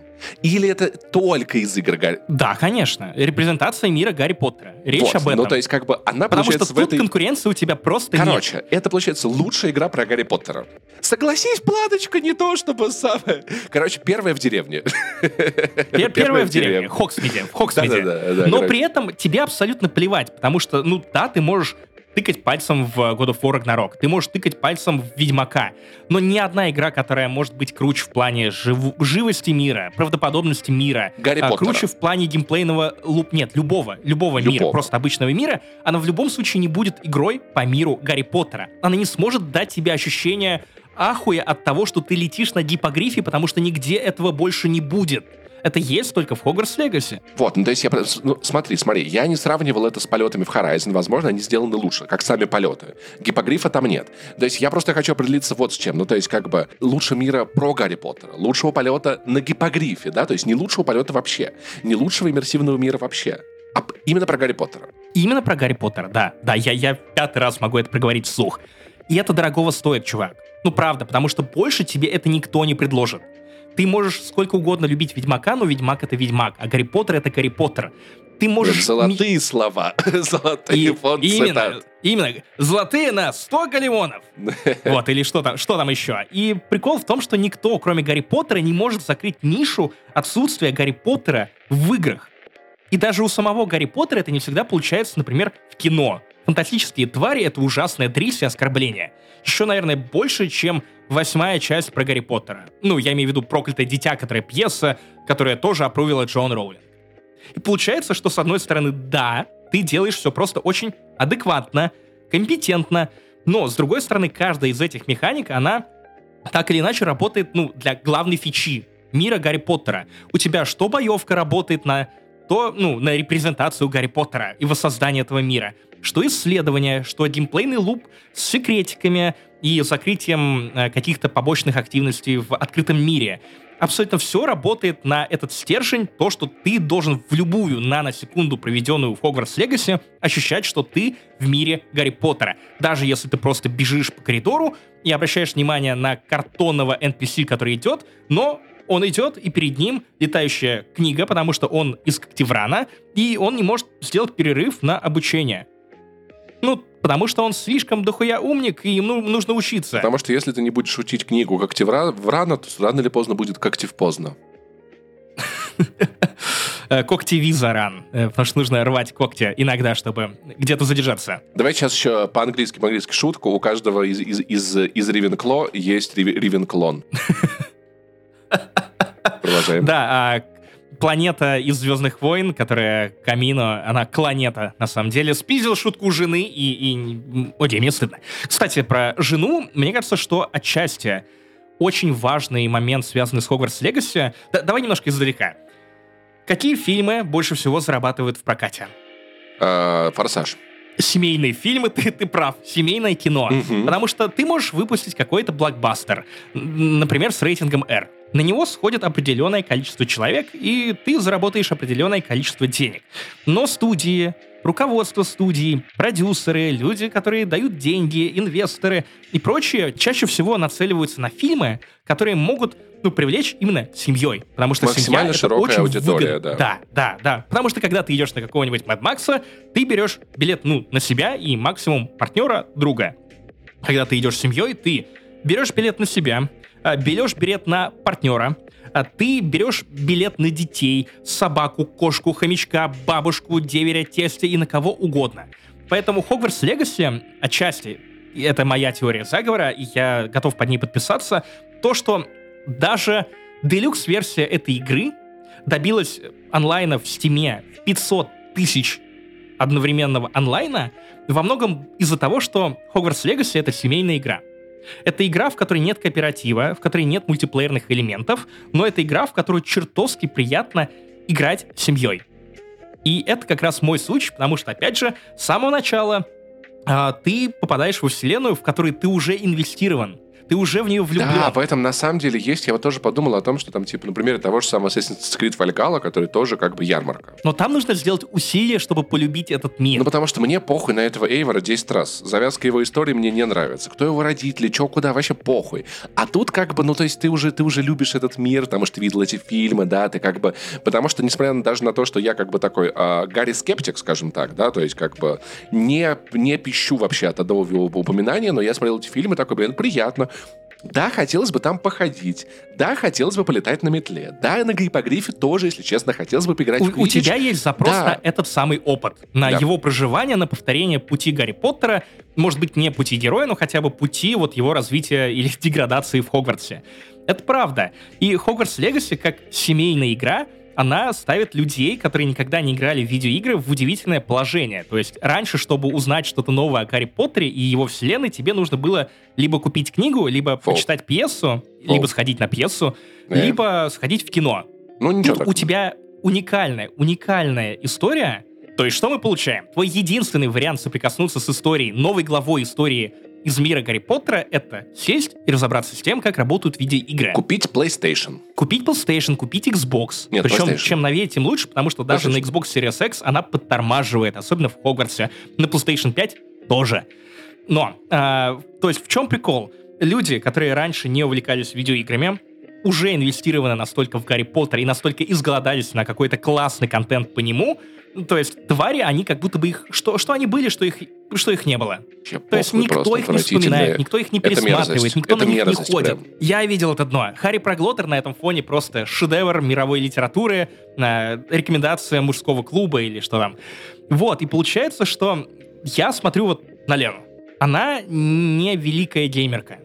Или это только из игр Гарри... Да, конечно. Репрезентация мира Гарри Поттера. Речь вот об этом. Ну, то есть, как бы, она потому получается... Потому что тут конкуренции у тебя просто нет. Короче, это, получается, лучшая игра про Гарри Поттера. Согласись, Платочка, не то чтобы самое... Короче, первая в деревне. Первая в деревне. Хоксмиде. Но при этом тебе абсолютно плевать, потому что, ты можешь... тыкать пальцем в God of War Ragnarok. Ты можешь тыкать пальцем в Ведьмака. Но ни одна игра, которая может быть круче в плане живости мира, правдоподобности мира, круче в плане геймплейного... Нет, любого мира, просто обычного мира, она в любом случае не будет игрой по миру Гарри Поттера. Она не сможет дать тебе ощущение ахуя от того, что ты летишь на гипогрифе, потому что нигде этого больше не будет. Это есть только в Hogwarts Legacy. Вот, ну то есть я... Ну, смотри, я не сравнивал это с полетами в Horizon. Возможно, они сделаны лучше, как сами полеты. Гиппогрифа там нет. То есть я просто хочу определиться вот с чем. Ну то есть как бы лучше мира про Гарри Поттера, лучшего полета на гиппогрифе, да? То есть не лучшего полета вообще, не лучшего иммерсивного мира вообще. А именно про Гарри Поттера. Именно про Гарри Поттера, да. Да, я пятый раз могу это проговорить вслух. И это дорогого стоит, чувак. Ну, правда, потому что больше тебе это никто не предложит. Ты можешь сколько угодно любить Ведьмака, но Ведьмак — это Ведьмак, а Гарри Поттер — это Гарри Поттер. Ты можешь... Золотые слова. Золотые фон цитат. Именно. Золотые на 100 галеонов. Вот, или что там еще. И прикол в том, что никто, кроме Гарри Поттера, не может закрыть нишу отсутствия Гарри Поттера в играх. И даже у самого Гарри Поттера это не всегда получается, например, в кино. Фантастические твари — это ужасная дрищ и оскорбление. Еще, наверное, больше, чем 8-я часть про Гарри Поттера. Ну, я имею в виду «Проклятое дитя», которая пьеса, которая тоже опрувила Джон Роулинг. И получается, что, с одной стороны, да, ты делаешь все просто очень адекватно, компетентно, но, с другой стороны, каждая из этих механик, она так или иначе работает, ну, для главной фичи мира Гарри Поттера. У тебя что боевка работает на... то, ну, на репрезентацию Гарри Поттера и воссоздание этого мира. Что исследование, что геймплейный луп с секретиками и закрытием каких-то побочных активностей в открытом мире. Абсолютно все работает на этот стержень, то, что ты должен в любую наносекунду, проведенную в Hogwarts Legacy, ощущать, что ты в мире Гарри Поттера. Даже если ты просто бежишь по коридору и обращаешь внимание на картонного NPC, который идет, но... Он идет, и перед ним летающая книга, потому что он из Когтеврана, и он не может сделать перерыв на обучение. Ну, потому что он слишком дохуя умник, и ему нужно учиться. Потому что если ты не будешь учить книгу Когтеврана, то рано или поздно будет Когтев поздно. Когтевизаран, потому что нужно рвать когти иногда, чтобы где-то задержаться. Давай сейчас еще по-английски шутку. У каждого из Ривенкло есть Ривенклон. Продолжаем. Да, планета из «Звездных войн», которая Камино, она кланета, на самом деле. Спиздил шутку жены и... О, мне стыдно. Кстати, про жену, мне кажется, что отчасти очень важный момент, связанный с Hogwarts Legacy. Давай немножко издалека. Какие фильмы больше всего зарабатывают в прокате? «Форсаж». Семейные фильмы, ты прав, семейное кино. Угу. Потому что ты можешь выпустить какой-то блокбастер, например, с рейтингом R. На него сходит определенное количество человек, и ты заработаешь определенное количество денег. Но студии, руководство студии, продюсеры, люди, которые дают деньги, инвесторы и прочее, чаще всего нацеливаются на фильмы, которые могут, ну, привлечь именно семьей. Потому что семья — это очень выгодно. Да. Да. Потому что когда ты идешь на какого-нибудь Mad Max, ты берешь билет, ну, на себя и максимум партнера, друга. Когда ты идешь с семьей, ты берешь билет на себя, берешь билет на партнера, ты берешь билет на детей, собаку, кошку, хомячка, бабушку, деверя, тестя и на кого угодно. Поэтому Hogwarts Legacy, отчасти, это моя теория заговора, и я готов под ней подписаться, то, что даже делюкс-версия этой игры добилась онлайна в Steam в 500 тысяч одновременного онлайна во многом из-за того, что Hogwarts Legacy — это семейная игра. Это игра, в которой нет кооператива, в которой нет мультиплеерных элементов, но это игра, в которую чертовски приятно играть семьей. И это как раз мой случай, потому что, опять же, с самого начала ты попадаешь во вселенную, в которой ты уже инвестирован. Ты уже в нее влюблен. Да, в этом на самом деле есть. Я вот тоже подумал о том, что там, типа, на примере того же самого Assassin's Creed Valhalla, который тоже как бы ярмарка. Но там нужно сделать усилия, чтобы полюбить этот мир. Ну, потому что мне похуй на этого Эйвора 10 раз. Завязка его истории мне не нравится. Кто его родители, чё, куда, вообще похуй. А тут как бы, ну, то есть ты уже любишь этот мир, потому что ты видел эти фильмы, да, ты как бы... Потому что, несмотря даже на то, что я как бы такой Гарри-скептик, скажем так, да, то есть как бы не пищу вообще от одного его упоминания, но я смотрел эти фильмы, такой, блин, приятно. Да, хотелось бы там походить. Да, хотелось бы полетать на метле. Да, на гиппогрифе тоже, если честно, хотелось бы поиграть в Квиддич. У тебя есть запрос, да, на этот самый опыт, на, да, его проживание, на повторение пути Гарри Поттера. Может быть, не пути героя, но хотя бы пути вот его развития или деградации в Хогвартсе. Это правда. И Hogwarts Legacy, как семейная игра, она ставит людей, которые никогда не играли в видеоигры, в удивительное положение. То есть раньше, чтобы узнать что-то новое о Гарри Поттере и его вселенной, тебе нужно было либо купить книгу, либо почитать пьесу, либо сходить на пьесу, либо сходить в кино. Ну, ничего тут так. У тебя уникальная история. То есть, что мы получаем? Твой единственный вариант соприкоснуться с историей, новой главой истории из мира Гарри Поттера, это сесть и разобраться с тем, как работают видеоигры. Купить PlayStation, купить Xbox. Нет, причем, PlayStation. Чем новее, тем лучше, потому что даже на Xbox Series X она подтормаживает, особенно в Хогвартсе. На PlayStation 5 тоже. Но, то есть, в чем прикол? Люди, которые раньше не увлекались видеоиграми, уже инвестированы настолько в Гарри Поттер и настолько изголодались на какой-то классный контент по нему. То есть твари, они как будто бы их... Что они были, что их не было. Чепухны, то есть никто их не вспоминает, никто их не пересматривает, никто на них не ходит. Прям. Я видел это дно. Харри Проглоттер на этом фоне просто шедевр мировой литературы, рекомендация мужского клуба или что там. Вот, и получается, что я смотрю вот на Лену. Она не великая геймерка.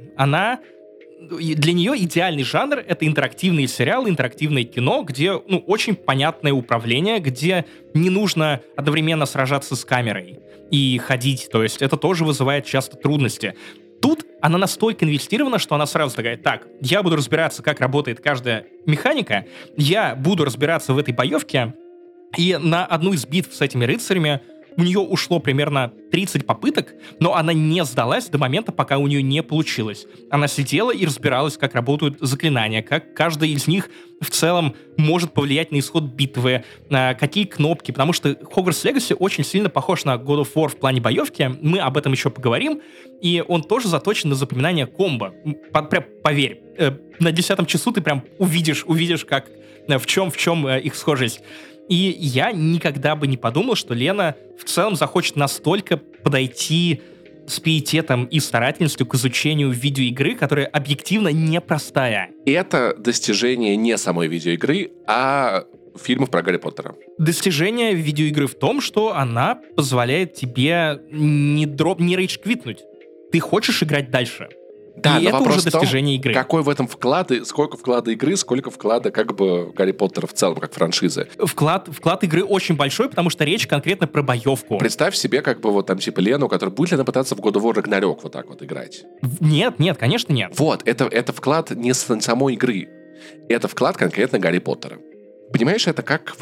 Для нее идеальный жанр — это интерактивные сериалы, интерактивное кино, где, очень понятное управление, где не нужно одновременно сражаться с камерой и ходить. То есть это тоже вызывает часто трудности. Тут она настолько инвестирована, что она сразу такая: так, я буду разбираться, как работает каждая механика, я буду разбираться в этой боевке, и на одну из битв с этими рыцарями у нее ушло примерно 30 попыток, но она не сдалась до момента, пока у нее не получилось. Она сидела и разбиралась, как работают заклинания, как каждая из них в целом может повлиять на исход битвы, какие кнопки, потому что Hogwarts Legacy очень сильно похож на God of War в плане боевки, мы об этом еще поговорим, и он тоже заточен на запоминание комбо. Прям поверь, на 10 часу ты прям увидишь, как, в чем их схожесть. И я никогда бы не подумал, что Лена в целом захочет настолько подойти с пиететом и старательностью к изучению видеоигры, которая объективно непростая. И это достижение не самой видеоигры, а фильмов про Гарри Поттера. Достижение видеоигры в том, что она позволяет тебе не рейдж-квитнуть. Ты хочешь играть дальше. Да, и это уже достижение игры. Какой в этом вклад, и сколько вклада игры, сколько вклада как бы Гарри Поттера в целом, как франшизы. Вклад игры очень большой, потому что речь конкретно про боевку. Представь себе как бы вот там типа Лену, которая будет ли она пытаться в God of War Ragnarok вот так вот играть? Нет, конечно нет. Вот, это вклад не самой игры. Это вклад конкретно Гарри Поттера. Понимаешь, это как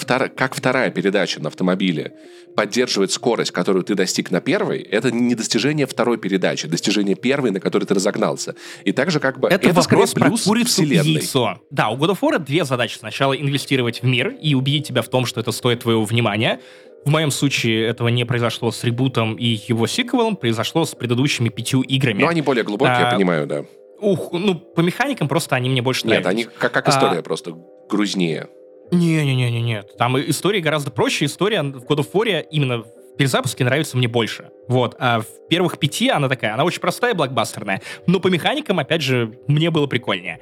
вторая передача на автомобиле поддерживает скорость, которую ты достиг на первой, это не достижение второй передачи, достижение первой, на которой ты разогнался. И также как бы это вопрос про курицу и яйцо. Да, у God of War две задачи. Сначала инвестировать в мир и убедить тебя в том, что это стоит твоего внимания. В моем случае этого не произошло с ребутом и его сиквелом, произошло с предыдущими 5 играми. Но они более глубокие, я понимаю, да. По механикам просто они мне больше нравятся. Нет, они как история просто грузнее. Нет. Там история гораздо проще. История в God of War именно в перезапуске нравится мне больше. Вот. А в первых 5 она очень простая, блокбастерная. Но по механикам, опять же, мне было прикольнее.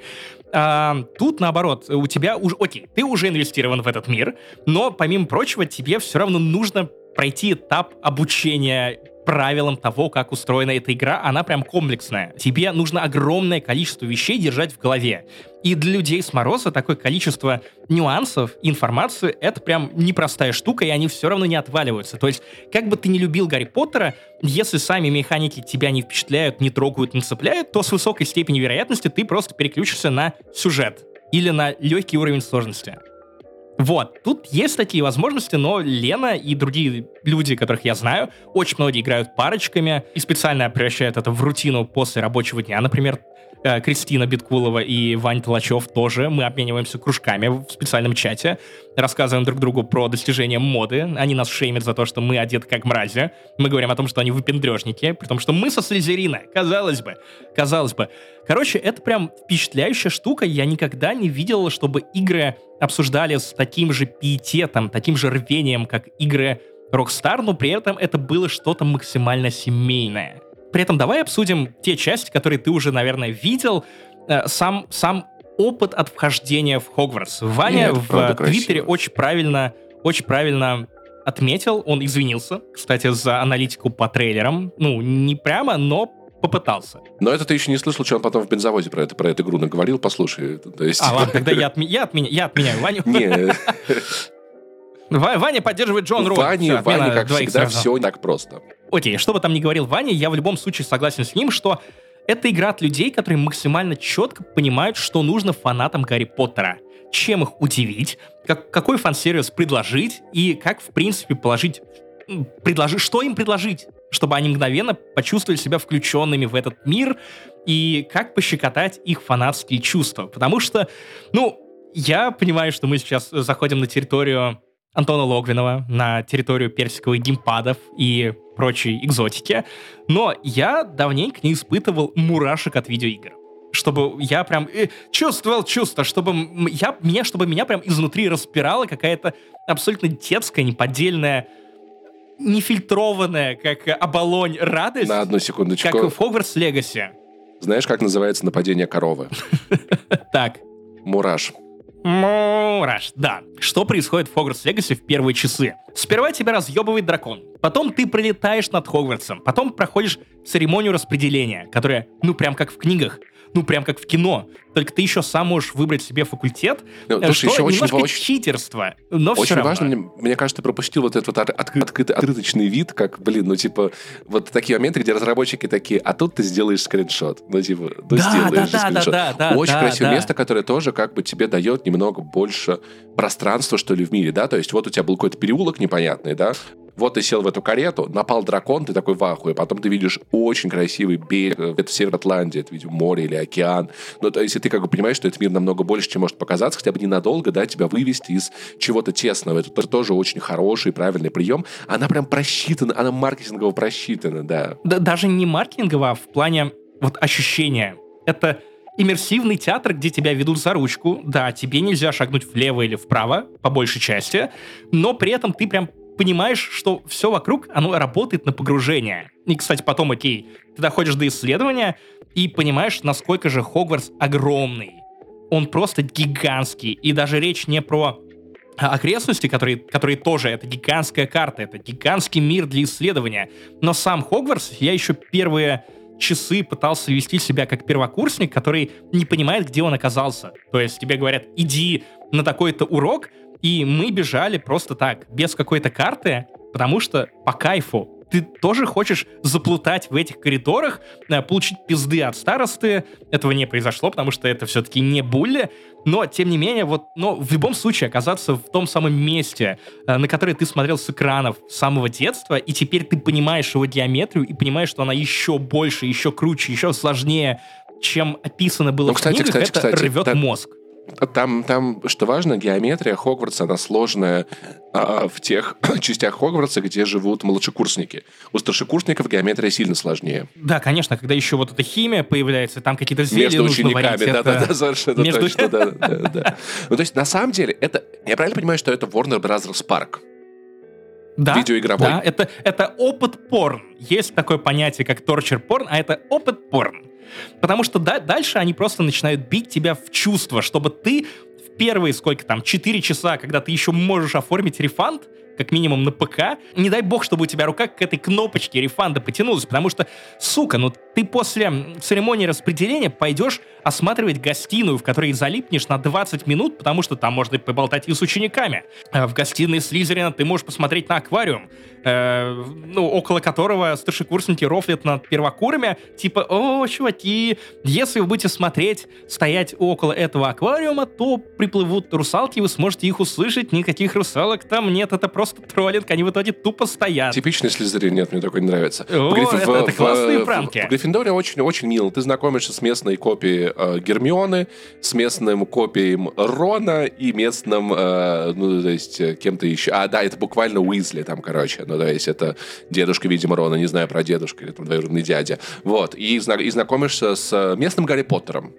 Тут, наоборот, у тебя уже... Окей, ты уже инвестирован в этот мир, но, помимо прочего, тебе все равно нужно пройти этап обучения правилам того, как устроена эта игра, она прям комплексная. Тебе нужно огромное количество вещей держать в голове. И для людей с мороза такое количество нюансов, информации, это прям непростая штука, и они все равно не отваливаются. То есть, как бы ты ни любил Гарри Поттера, если сами механики тебя не впечатляют, не трогают, не цепляют, то с высокой степенью вероятности ты просто переключишься на сюжет или на легкий уровень сложности. Вот, тут есть такие возможности, но Лена и другие люди, которых я знаю, очень многие играют парочками и специально превращают это в рутину после рабочего дня. Например, Кристина Биткулова и Вань Толачев тоже. Мы обмениваемся кружками в специальном чате, рассказываем друг другу про достижения моды. Они нас шеймят за то, что мы одеты как мрази. Мы говорим о том, что они выпендрежники, при том, что мы со Слизерина. Казалось бы. Короче, это прям впечатляющая штука. Я никогда не видел, чтобы игры обсуждали с таким же пиететом, таким же рвением, как игры Rockstar, но при этом это было что-то максимально семейное. При этом давай обсудим те части, которые ты уже, наверное, видел. Сам опыт от вхождения в Хогвартс. Ваня в Твиттере очень правильно отметил, он извинился, кстати, за аналитику по трейлерам. Не прямо, но попытался. Но это ты еще не слышал, что он потом в бензовозе про эту игру наговорил, послушай. То есть... ладно, тогда я отменяю Ваню. Нет. Ваня поддерживает Джон Роу. Ваня, как всегда, все не так просто. Окей, что бы там ни говорил Ваня, я в любом случае согласен с ним, что это игра от людей, которые максимально четко понимают, что нужно фанатам Гарри Поттера. чем их удивить, какой фан-сервис предложить и как, в принципе, что им предложить, чтобы они мгновенно почувствовали себя включенными в этот мир и как пощекотать их фанатские чувства. Потому что, я понимаю, что мы сейчас заходим на территорию Антона Логвинова, на территорию персиковых геймпадов и прочей экзотики, но я давненько не испытывал мурашек от видеоигр. Чтобы я прям чувствовал чувство, чтобы меня прям изнутри распирала какая-то абсолютно детская, неподдельная, нефильтрованная, как оболонь, радость. На одну секундочку. Как в Hogwarts Legacy. Знаешь, как называется нападение коровы? Так. Мураш, да. Что происходит в Hogwarts Legacy в первые часы? Сперва тебя разъебывает дракон. Потом ты пролетаешь над Хогвартсом. Потом проходишь церемонию распределения, которая, прям как в книгах, прям как в кино. Только ты еще сам можешь выбрать себе факультет, слушай, что немножко читерство, но очень все равно. Очень важно, мне кажется, ты пропустил вот этот открыточный вид, как, вот такие моменты, где разработчики такие, а тут ты сделаешь скриншот. Скриншот. Очень красивое место, которое тоже тебе дает немного больше пространства, что ли, в мире, да? То есть вот у тебя был какой-то переулок непонятный, да? Вот ты сел в эту карету, напал дракон, ты такой в ахуе, потом ты видишь очень красивый берег, это Север Атлантии, это, видимо, море или океан. Ну, то есть ты понимаешь, что этот мир намного больше, чем может показаться, хотя бы ненадолго, да, тебя вывести из чего-то тесного. Это тоже очень хороший, правильный прием. Она прям просчитана, она маркетингово просчитана, да. Да даже не маркетингово, а в плане ощущения. Это иммерсивный театр, где тебя ведут за ручку, да, тебе нельзя шагнуть влево или вправо, по большей части, но при этом ты прям понимаешь, что все вокруг, оно работает на погружение. И, кстати, потом, ты доходишь до исследования и понимаешь, насколько же Хогвартс огромный. Он просто гигантский. И даже речь не про окрестности, которые тоже, это гигантская карта, это гигантский мир для исследования. Но сам Хогвартс, я еще первые часы пытался вести себя как первокурсник, который не понимает, где он оказался. То есть тебе говорят, иди на такой-то урок, и мы бежали просто так, без какой-то карты, потому что по кайфу. Ты тоже хочешь заплутать в этих коридорах, получить пизды от старосты. Этого не произошло, потому что это все-таки не булли. Но, тем не менее, в любом случае оказаться в том самом месте, на которое ты смотрел с экранов с самого детства, и теперь ты понимаешь его геометрию и понимаешь, что она еще больше, еще круче, еще сложнее, чем описано было в книгах. Это рвет мозг. Там, что важно, геометрия Хогвартса, она сложная в тех частях Хогвартса, где живут младшекурсники. У старшекурсников геометрия сильно сложнее. Да, конечно, когда еще эта химия появляется, там какие-то зелья между нужно варить. Между учениками, да. Ну, то есть, на самом деле, я правильно понимаю, что это Warner Bros. Парк? Да, видеоигровой. Да, это опыт-порн. Есть такое понятие, как торчер-порн, а это опыт-порн. Потому что дальше они просто начинают бить тебя в чувства, чтобы ты в первые 4 часа, когда ты еще можешь оформить рефанд, как минимум на ПК, не дай бог, чтобы у тебя рука к этой кнопочке рефанда потянулась, потому что, сука, ты после церемонии распределения пойдешь осматривать гостиную, в которой залипнешь на 20 минут, потому что там можно поболтать и с учениками. В гостиной Слизерина ты можешь посмотреть на аквариум, около которого старшекурсники рофлят над первокурами, типа, о, чуваки, если вы будете стоять около этого аквариума, то приплывут русалки, вы сможете их услышать, никаких русалок там нет, это просто троллинг, они в итоге тупо стоят. Типичный Слизерин, нет, мне такой не нравится. Это классные пранки. В Гриффиндоре очень-очень мило. Ты знакомишься с местной копией Гермионы, с местным копием Рона и местным, кем-то еще. А, да, это буквально Уизли там, это дедушка, видимо, Рона, не знаю про дедушку, или там двоюродный дядя. Вот, и знакомишься с местным Гарри Поттером.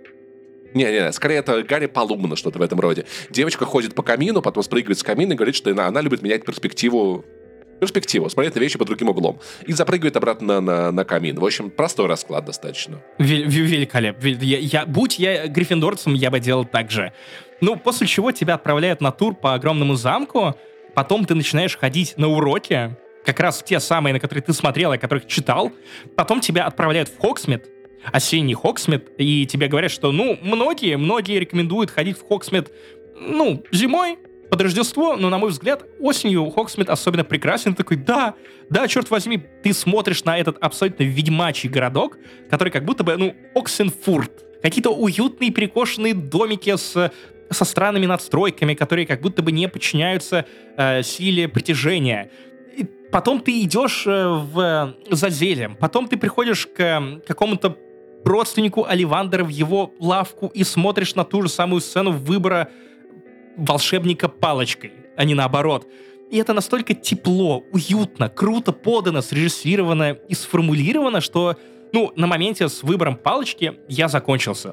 Не, скорее это Гарри Полумна, что-то в этом роде. Девочка ходит по камину, потом спрыгивает с камина и говорит, что она любит менять перспективу, смотреть на вещи под другим углом. И запрыгивает обратно на камин. В общем, простой расклад достаточно. Великолепно. Будь я гриффиндорцем, я бы делал так же. После чего тебя отправляют на тур по огромному замку, потом ты начинаешь ходить на уроки, как раз те самые, на которые ты смотрел, о которых читал, потом тебя отправляют в Хогсмит, осенний Хогсмит, и тебе говорят, что, многие рекомендуют ходить в Хогсмит, зимой, под Рождество, но, на мой взгляд, осенью Хогсмит особенно прекрасен. Такой, да, черт возьми, ты смотришь на этот абсолютно ведьмачий городок, который как будто бы, Оксенфурт. Какие-то уютные перекошенные домики с со странными надстройками, которые как будто бы не подчиняются силе притяжения. И потом ты идешь за зельем, потом ты приходишь к какому-то родственнику Оливандера в его лавку и смотришь на ту же самую сцену выбора волшебника палочкой, а не наоборот. И это настолько тепло, уютно, круто подано, срежиссировано и сформулировано, что, на моменте с выбором палочки я закончился.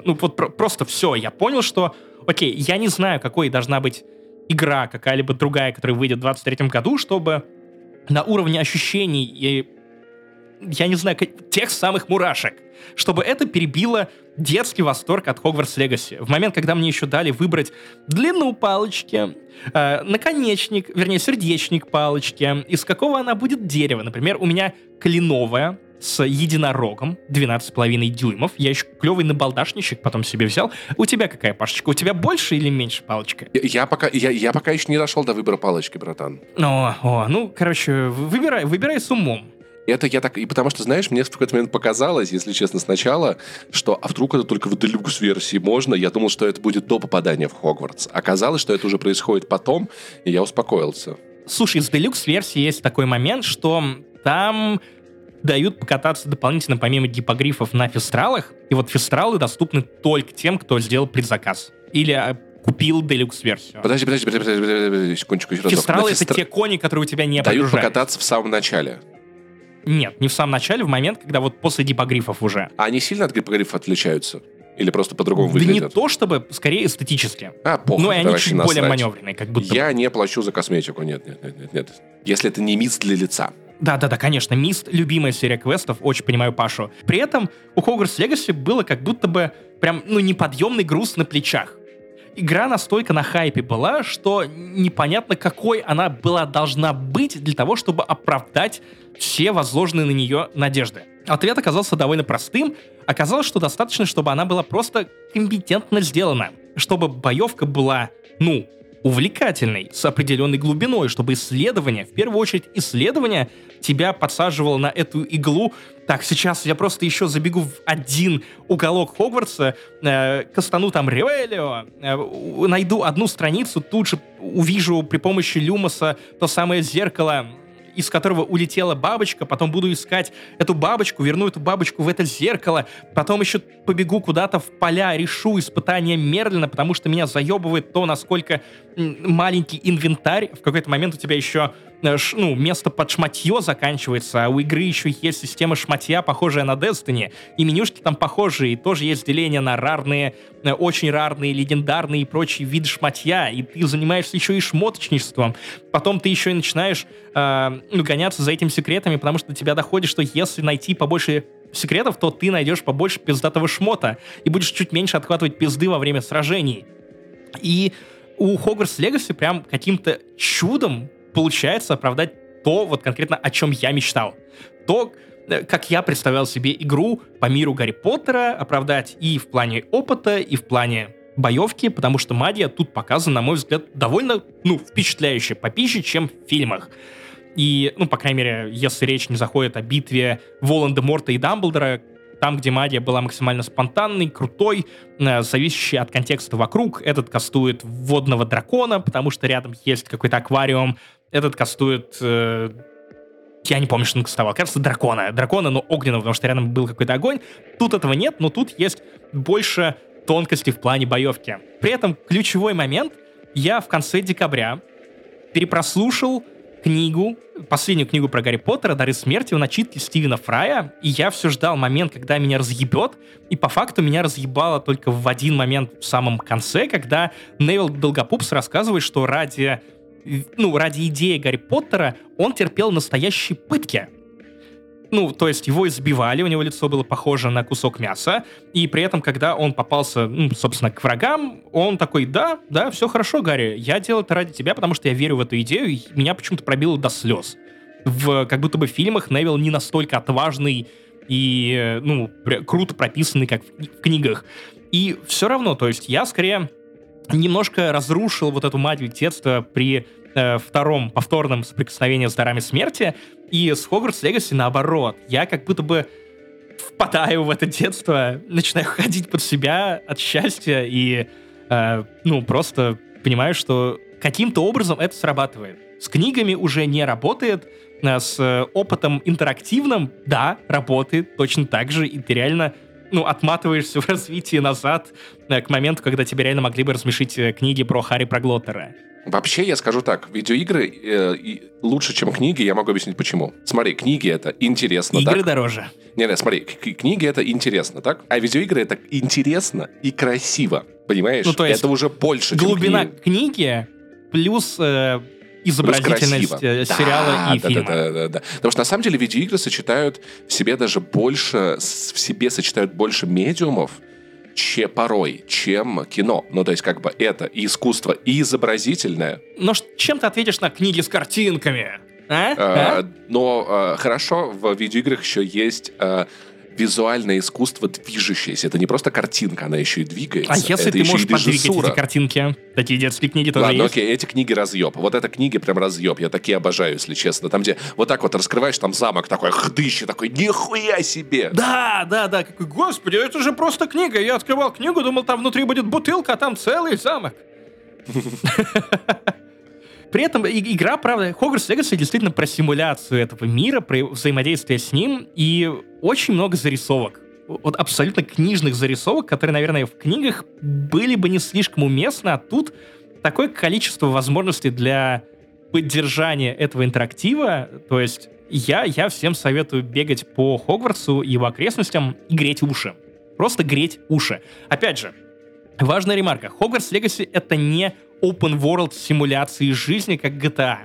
Просто все. Я понял, что, окей, я не знаю, какой должна быть игра, какая-либо другая, которая выйдет в 23-м году, чтобы на уровне ощущений и, я не знаю, тех самых мурашек, чтобы это перебило детский восторг от Hogwarts Legacy. В момент, когда мне еще дали выбрать длину палочки, наконечник, вернее, сердечник палочки, из какого она будет дерева. Например, у меня кленовая с единорогом, 12,5 дюймов. Я еще клевый набалдашничек потом себе взял. У тебя какая, Пашечка? У тебя больше или меньше палочка? Я пока еще не дошел до выбора палочки, братан. Выбирай с умом. Это я так... И потому что, знаешь, мне в какой-то момент показалось, если честно, сначала, что а вдруг это только в Deluxe-версии можно? Я думал, что это будет до попадания в Хогвартс. Оказалось, что это уже происходит потом, и я успокоился. Слушай, с Deluxe-версии есть такой момент, что там дают покататься дополнительно, помимо гиппогрифов, на фестралах. И вот фестралы доступны только тем, кто сделал предзаказ. Или... купил Deluxe-версию. Подожди, секундочку, еще разок. Фестралы — это те кони, которые у тебя не дают покататься в самом начале. Нет, не в самом начале, в момент, когда вот после гипогрифов уже. А они сильно от гипогрифов отличаются? Или просто по-другому выглядят? Да не то чтобы, скорее эстетически. Похуй. Ну и они чуть более маневренные, как будто. Я не плачу за косметику, нет. Если это не мист для лица. Да, конечно, мист — любимая серия квестов, очень понимаю Пашу. При этом у Hogwarts Legacy было как будто бы прям, неподъемный груз на плечах. Игра настолько на хайпе была, что непонятно, какой она была должна быть для того, чтобы оправдать все возложенные на нее надежды. Ответ оказался довольно простым. Оказалось, что достаточно, чтобы она была просто компетентно сделана. Чтобы боевка была, увлекательной, с определенной глубиной, чтобы исследование, в первую очередь исследование, тебя подсаживало на эту иглу. Так, сейчас я просто еще забегу в один уголок Хогвартса, кастану там Ревелио, найду одну страницу, тут же увижу при помощи Люмоса то самое зеркало, из которого улетела бабочка, потом буду искать эту бабочку, верну эту бабочку в это зеркало, потом еще побегу куда-то в поля, решу испытания Мерлина, потому что меня заебывает то, насколько маленький инвентарь. В какой-то момент у тебя еще место под шматье заканчивается, а у игры еще есть система шматья, похожая на Destiny, и менюшки там похожие, и тоже есть деление на рарные, очень рарные, легендарные и прочие виды шматья, и ты занимаешься еще и шмоточничеством. Потом ты еще и начинаешь гоняться за этими секретами, потому что до тебя доходит, что если найти побольше секретов, то ты найдешь побольше пиздатого шмота и будешь чуть меньше отхватывать пизды во время сражений. И у Hogwarts Legacy прям каким-то чудом получается оправдать то, вот конкретно о чем я мечтал. То, как я представлял себе игру по миру Гарри Поттера, оправдать и в плане опыта, и в плане боевки, потому что магия тут показана, на мой взгляд, довольно, впечатляюще попище, чем в фильмах. И, по крайней мере, если речь не заходит о битве Волан-де-Морта и Дамблдора, там, где магия была максимально спонтанной, крутой, зависящей от контекста вокруг. Этот кастует водного дракона, потому что рядом есть какой-то аквариум. Этот кастует... я не помню, что он кастовал. Кажется, дракона. Дракона, но огненного, потому что рядом был какой-то огонь. Тут этого нет, но тут есть больше тонкости в плане боевки. При этом ключевой момент. Я в конце декабря перепрослушал книгу, последнюю книгу про Гарри Поттера «Дары смерти» в начитке Стивена Фрая, и я все ждал момент, когда меня разъебет, и по факту меня разъебало только в один момент в самом конце, когда Невилл Долгопупс рассказывает, что ради идеи Гарри Поттера он терпел настоящие пытки. То есть его избивали, у него лицо было похоже на кусок мяса, и при этом, когда он попался, собственно, к врагам, он такой: да, все хорошо, Гарри, я делал это ради тебя, потому что я верю в эту идею, и меня почему-то пробило до слез. Как будто бы в фильмах Невилл не настолько отважный и, круто прописанный, как в книгах. И все равно, то есть я, скорее, немножко разрушил вот эту магию детства при втором повторном соприкосновении с дарами смерти, и с Hogwarts Legacy наоборот. Я как будто бы впадаю в это детство, начинаю ходить под себя от счастья и ну, просто понимаешь, что каким-то образом это срабатывает. С книгами уже не работает, с опытом интерактивным, да, работает точно так же, и ты реально, ну, отматываешься в развитии назад к моменту, когда тебе реально могли бы размешить книги про Харри Проглоттера. Вообще, я скажу так, видеоигры лучше, чем книги, я могу объяснить, почему. Смотри, книги — это интересно, так? Игры дороже. Не-не, смотри, книги — это интересно, так? А видеоигры — это интересно и красиво, понимаешь? Ну, то есть это уже больше, глубина чем книги плюс... изобразительность сериала, да, и фильма. Да. Потому что на самом деле видеоигры сочетают в себе даже больше, в себе сочетают больше медиумов, чем порой, чем кино. Ну, то есть, как бы это и искусство, и изобразительное. Но чем ты ответишь на книги с картинками? Но хорошо, в видеоиграх еще есть визуальное искусство движущееся. Это не просто картинка, она еще и двигается. А если ты можешь подвигать эти картинки? Такие детские книги тоже есть? Ладно, окей, эти книги разъеб. Вот это книги прям разъеб. Я такие обожаю, если честно. Там, где вот так вот раскрываешь, там замок такой, хдыщи такой, нихуя себе! Да. Господи, это же просто книга. Я открывал книгу, думал, там внутри будет бутылка, а там целый замок. При этом игра, правда, Hogwarts Legacy действительно про симуляцию этого мира, про взаимодействие с ним, и очень много зарисовок. Вот абсолютно книжных зарисовок, которые, наверное, в книгах были бы не слишком уместны, а тут такое количество возможностей для поддержания этого интерактива. То есть я всем советую бегать по Хогвартсу и его окрестностям и греть уши. Просто греть уши. Опять же, важная ремарка. Hogwarts Legacy — это не open world симуляции жизни, как GTA.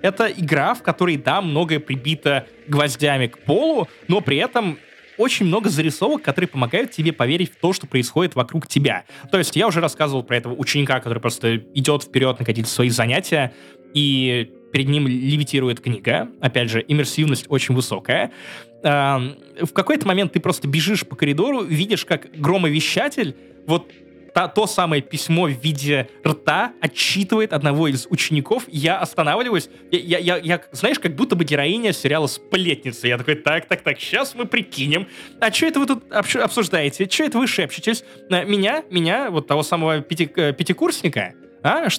Это игра, в которой, да, многое прибито гвоздями к полу, но при этом очень много зарисовок, которые помогают тебе поверить в то, что происходит вокруг тебя. То есть я уже рассказывал про этого ученика, который просто идет вперед на какие-то свои занятия, и перед ним левитирует книга. Опять же, иммерсивность очень высокая. В какой-то момент ты просто бежишь по коридору, видишь, как громовещатель вот то самое письмо в виде рта отчитывает одного из учеников. Я останавливаюсь. Я, знаешь, как будто бы героиня сериала «Сплетница». Я такой, так, сейчас мы прикинем. А что это вы тут обсуждаете? Что это вы шепчетесь? Меня, вот того самого пятикурсника?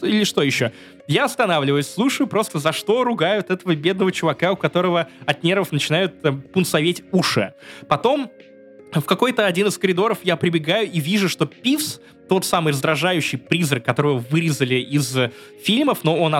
Или что еще? Я останавливаюсь, слушаю просто, за что ругают этого бедного чувака, у которого от нервов начинают пунцоветь уши. Потом в какой-то один из коридоров я прибегаю и вижу, что Пивс, тот самый раздражающий призрак, которого вырезали из фильмов, но он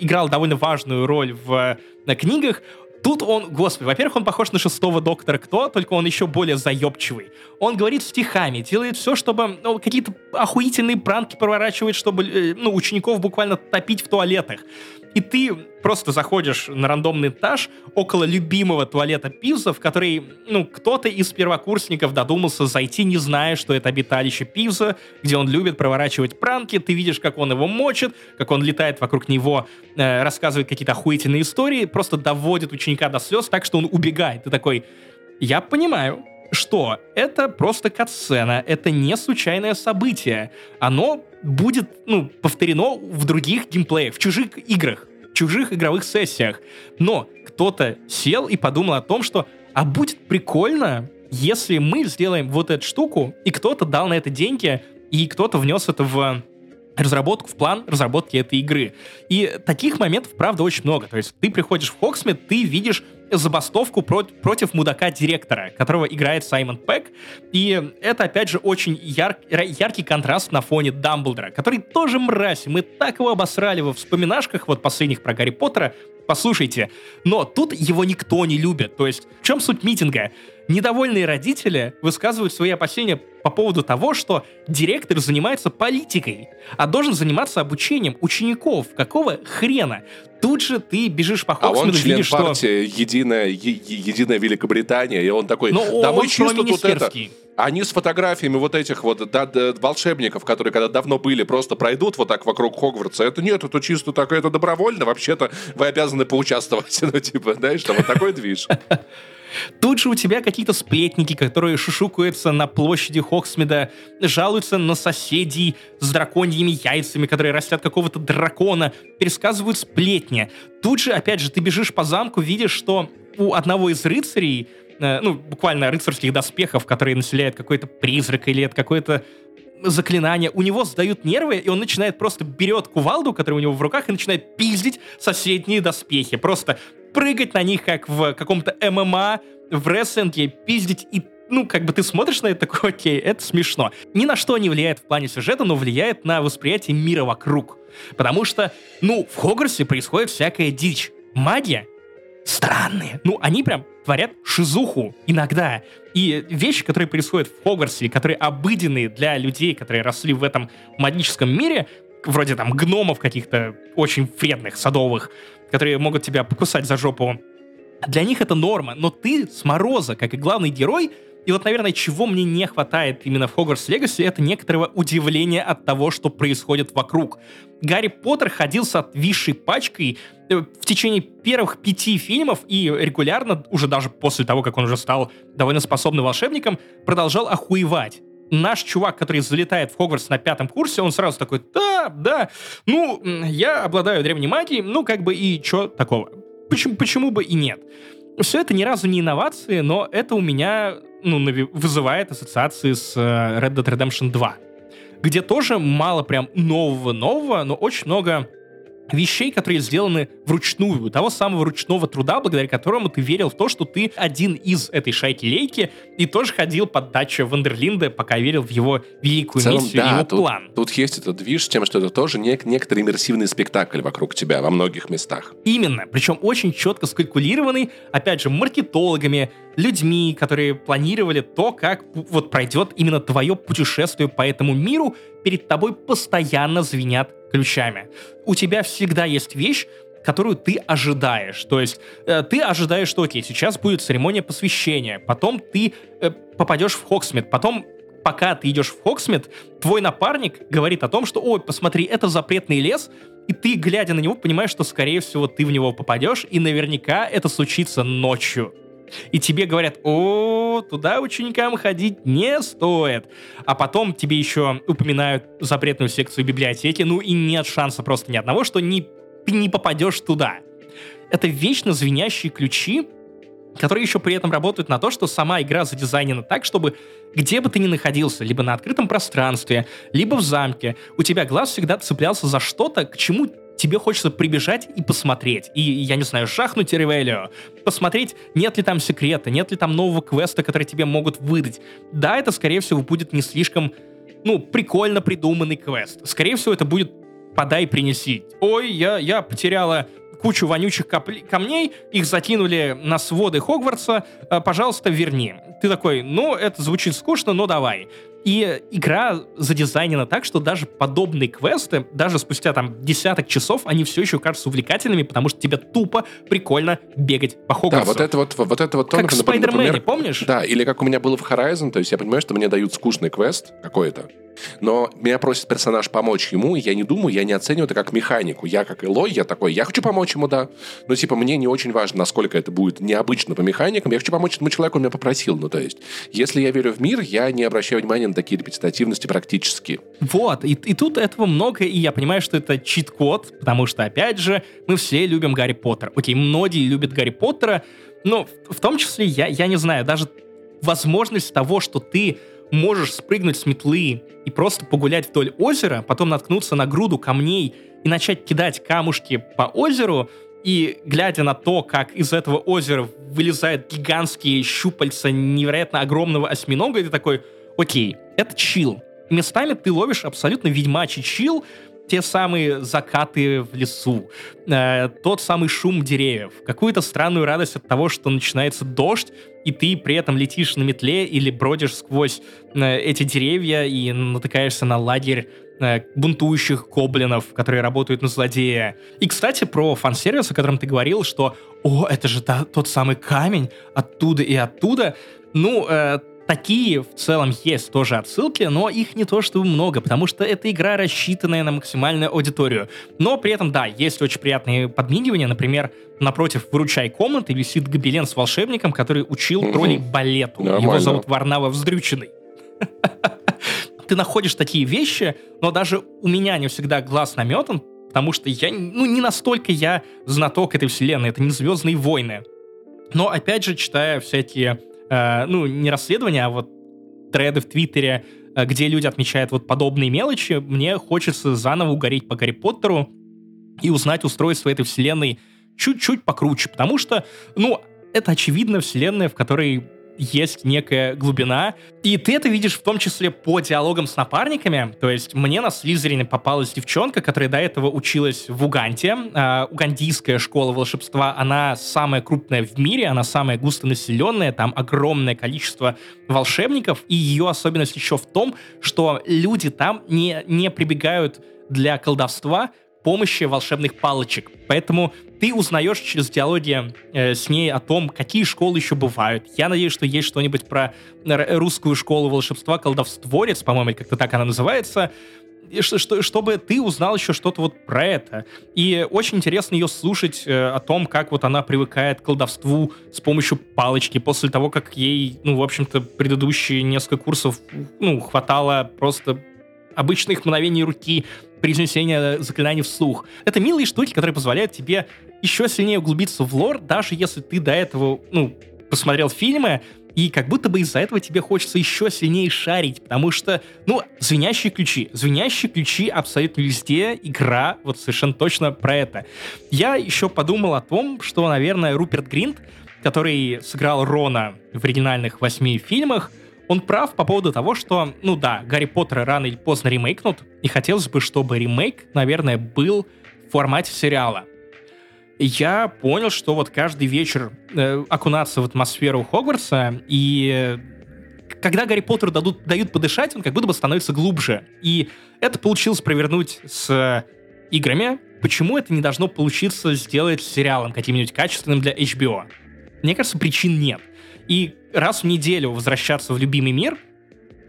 играл довольно важную роль на книгах. Тут он, господи, во-первых, он похож на шестого доктора Кто, только он еще более заебчивый. Он говорит стихами, делает все, чтобы какие-то охуительные пранки проворачивает, чтобы учеников буквально топить в туалетах. И ты просто заходишь на рандомный этаж около любимого туалета Пивза, в который, кто-то из первокурсников додумался зайти, не зная, что это обиталище Пивза, где он любит проворачивать пранки. Ты видишь, как он его мочит, как он летает вокруг него, рассказывает какие-то охуительные истории, просто доводит ученика до слез так, что он убегает. Ты такой, я понимаю, что это просто катсцена, это не случайное событие. Оно будет, повторено в других геймплеях, в чужих играх, в чужих игровых сессиях. Но кто-то сел и подумал о том, что, а будет прикольно, если мы сделаем вот эту штуку, и кто-то дал на это деньги, и кто-то внес это в разработку, в план разработки этой игры. И таких моментов, правда, очень много. То есть ты приходишь в Хоксмит, ты видишь забастовку против мудака-директора, которого играет Саймон Пегг. И это, опять же, очень яркий контраст на фоне Дамблдора, который тоже мразь. Мы так его обосрали во вспоминашках, вот последних про Гарри Поттера. Послушайте. Но тут его никто не любит. То есть в чем суть митинга? Недовольные родители высказывают свои опасения по поводу того, что директор занимается политикой, а должен заниматься обучением учеников. Какого хрена? Тут же ты бежишь по Хоксмиту, видишь, что... А он член партии «Единая Великобритания», и он такой, да мы чисто тут это... Они с фотографиями вот этих вот волшебников, которые когда давно были, просто пройдут вот так вокруг Хогвартса. Это нет, это чисто так, это добровольно. Вообще-то вы обязаны поучаствовать. Знаешь, там вот такой движ. Тут же у тебя какие-то сплетники, которые шушукаются на площади Хогсмида, жалуются на соседей с драконьими яйцами, которые растят какого-то дракона, пересказывают сплетни. Тут же, опять же, ты бежишь по замку, видишь, что у одного из рыцарей, буквально рыцарских доспехов, которые населяет какой-то призрак или это какое-то заклинания, у него сдают нервы, и он начинает просто берет кувалду, которая у него в руках, и начинает пиздить соседние доспехи. Просто прыгать на них, как в каком-то ММА, в рестлинге, пиздить. И, ну, как бы ты смотришь на это, такой, окей, это смешно. Ни на что не влияет в плане сюжета, но влияет на восприятие мира вокруг. Потому что, ну, в Хогвартсе происходит всякая дичь. Магия странные. Ну, они прям творят шизуху иногда. И вещи, которые происходят в Хогвартсе, которые обыденные для людей, которые росли в этом магическом мире, вроде там гномов каких-то очень вредных, садовых, которые могут тебя покусать за жопу, для них это норма. Но ты с мороза, как и главный герой, и вот, наверное, чего мне не хватает именно в Hogwarts Legacy, это некоторого удивления от того, что происходит вокруг. Гарри Поттер ходил с отвисшей пачкой в течение первых 5 фильмов и регулярно, уже даже после того, как он уже стал довольно способным волшебником, продолжал охуевать. Наш чувак, который залетает в Хогвартс на 5 курсе, он сразу такой, да, ну, я обладаю древней магией, ну, как бы и чё такого. Почему бы и нет? Все это ни разу не инновации, но это у меня... ну, вызывает ассоциации с Red Dead Redemption 2, где тоже мало прям нового-нового, но очень много вещей, которые сделаны вручную, того самого ручного труда, благодаря которому ты верил в то, что ты один из этой шайки-лейки, и тоже ходил под дачу Вандерлинда, пока верил в его великую миссию, да, и его план. Тут есть этот движ тем, что это тоже некоторый иммерсивный спектакль вокруг тебя во многих местах. Именно, причем очень четко скалькулированный, опять же, маркетологами, людьми, которые планировали то, как вот пройдет именно твое путешествие по этому миру, перед тобой постоянно звенят ключами. У тебя всегда есть вещь, которую ты ожидаешь. То есть ты ожидаешь, что окей, сейчас будет церемония посвящения, потом ты попадешь в Хогсмит, потом, пока ты идешь в Хогсмит, твой напарник говорит о том, что ой, посмотри, это запретный лес, и ты, глядя на него, понимаешь, что, скорее всего, ты в него попадешь, и наверняка это случится ночью. И тебе говорят, о, туда ученикам ходить не стоит. А потом тебе еще упоминают запретную секцию библиотеки, ну и нет шанса просто ни одного, что не попадешь туда. Это вечно звенящие ключи, которые еще при этом работают на то, что сама игра задизайнена так, чтобы где бы ты ни находился, либо на открытом пространстве, либо в замке, у тебя глаз всегда цеплялся за что-то, к чему тебе хочется прибежать и посмотреть. И, я не знаю, шахнуть Ревелио, посмотреть, нет ли там секрета, нет ли там нового квеста, который тебе могут выдать. Да, это, скорее всего, будет не слишком, ну, прикольно придуманный квест. Скорее всего, это будет «подай, принеси». Ой, я потеряла кучу вонючих камней, их закинули на своды Хогвартса, пожалуйста, верни. Ты такой, ну, это звучит скучно, но давай. И игра задизайнена так, что даже подобные квесты, даже спустя там десяток часов, они все еще кажутся увлекательными, потому что тебе тупо прикольно бегать по Хогвартсу. Да, вот это вот. Как в Спайдермене, помнишь? Да, или как у меня было в Horizon, то есть я понимаю, что мне дают скучный квест какой-то, но меня просит персонаж помочь ему, и я не думаю, я не оцениваю это как механику. Я как Элой, я такой, я хочу помочь ему, да. Но типа мне не очень важно, насколько это будет необычно по механикам, я хочу помочь этому человеку, он меня попросил. Ну то есть, если я верю в мир, я не обращаю внимания на такие репетитивности практически. Вот, и тут этого много, и я понимаю, что это чит-код, потому что, опять же, мы все любим Гарри Поттера. Окей, многие любят Гарри Поттера, но в том числе, я не знаю, даже возможность того, что ты можешь спрыгнуть с метлы и просто погулять вдоль озера, потом наткнуться на груду камней и начать кидать камушки по озеру, и, глядя на то, как из этого озера вылезают гигантские щупальца невероятно огромного осьминога, ты такой, окей, это чил. Местами ты ловишь абсолютно ведьмачий чил, те самые закаты в лесу, тот самый шум деревьев, какую-то странную радость от того, что начинается дождь, и ты при этом летишь на метле или бродишь сквозь эти деревья и натыкаешься на лагерь бунтующих гоблинов, которые работают на злодея. И, кстати, про фан-сервис, о котором ты говорил, что «О, это же тот самый камень оттуда и оттуда». Ну, такие в целом есть тоже отсылки, но их не то чтобы много, потому что эта игра рассчитанная на максимальную аудиторию. Но при этом, да, есть очень приятные подмигивания. Например, напротив выручай комнаты висит гобелен с волшебником, который учил троллей балету. Нормально. Его зовут Варнава Вздрюченный. Ты находишь такие вещи, но даже у меня не всегда глаз наметан, потому что я, не настолько я знаток этой вселенной, это не «Звездные войны». Но, опять же, читая всякие не расследования, а вот треды в Твиттере, где люди отмечают вот подобные мелочи, мне хочется заново угореть по Гарри Поттеру и узнать устройство этой вселенной чуть-чуть покруче, потому что, ну, это очевидно вселенная, в которой есть некая глубина, и ты это видишь в том числе по диалогам с напарниками, то есть мне на Слизерине попалась девчонка, которая до этого училась в Уганде, угандийская школа волшебства, она самая крупная в мире, она самая густонаселенная, там огромное количество волшебников, и ее особенность еще в том, что люди там не прибегают для колдовства помощи волшебных палочек. Поэтому ты узнаешь через диалоги с ней о том, какие школы еще бывают. Я надеюсь, что есть что-нибудь про русскую школу волшебства, колдовстворец, по-моему, как-то так она называется, чтобы ты узнал еще что-то вот про это. И очень интересно ее слушать о том, как вот она привыкает к колдовству с помощью палочки, после того, как ей, ну, в общем-то, предыдущие несколько курсов, ну, хватало просто обычных мгновений руки, произнесения заклинаний вслух. Это милые штуки, которые позволяют тебе еще сильнее углубиться в лор, даже если ты до этого, ну, посмотрел фильмы, и как будто бы из-за этого тебе хочется еще сильнее шарить, потому что, ну, звенящие ключи абсолютно везде, игра вот совершенно точно про это. Я еще подумал о том, что, наверное, Руперт Гринт, который сыграл Рона в оригинальных 8 фильмах, он прав по поводу того, что, ну да, Гарри Поттера рано или поздно ремейкнут, и хотелось бы, чтобы ремейк, наверное, был в формате сериала. Я понял, что вот каждый вечер окунаться в атмосферу Хогвартса, и когда Гарри Поттеру дают подышать, он как будто бы становится глубже. И это получилось провернуть с играми. Почему это не должно получиться сделать сериалом каким-нибудь качественным для HBO? Мне кажется, причин нет. И раз в неделю возвращаться в любимый мир,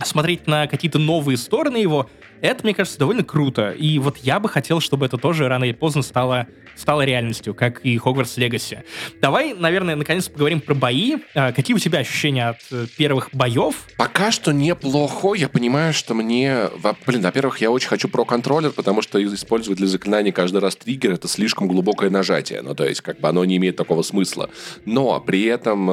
смотреть на какие-то новые стороны его, это, мне кажется, довольно круто. И вот я бы хотел, чтобы это тоже рано или поздно стало реальностью, как и Hogwarts Legacy. Давай, наверное, наконец поговорим про бои. Какие у тебя ощущения от первых боев? Пока что неплохо. Я понимаю, что мне... во-первых, я очень хочу про-контроллер, потому что использовать для заклинания каждый раз триггер — это слишком глубокое нажатие. Ну, то есть, как бы оно не имеет такого смысла. Но при этом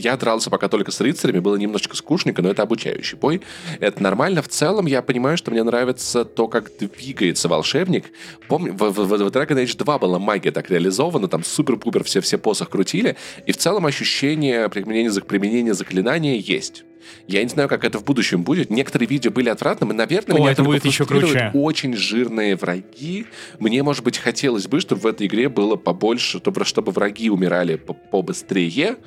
я дрался пока только с рыцарями, было немножечко скучненько, но это обучающий бой. Это нормально. В целом, я понимаю, что мне нравится то, как двигается волшебник. Помню, в Dragon Age 2 была магия так реализована, там супер-пупер все посох крутили, и в целом ощущение применения заклинания есть. Я не знаю, как это в будущем будет. Некоторые видео были отвратными. Наверное, меня это будет еще круче. Очень жирные враги. Мне, может быть, хотелось бы, чтобы в этой игре было побольше, чтобы враги умирали побыстрее,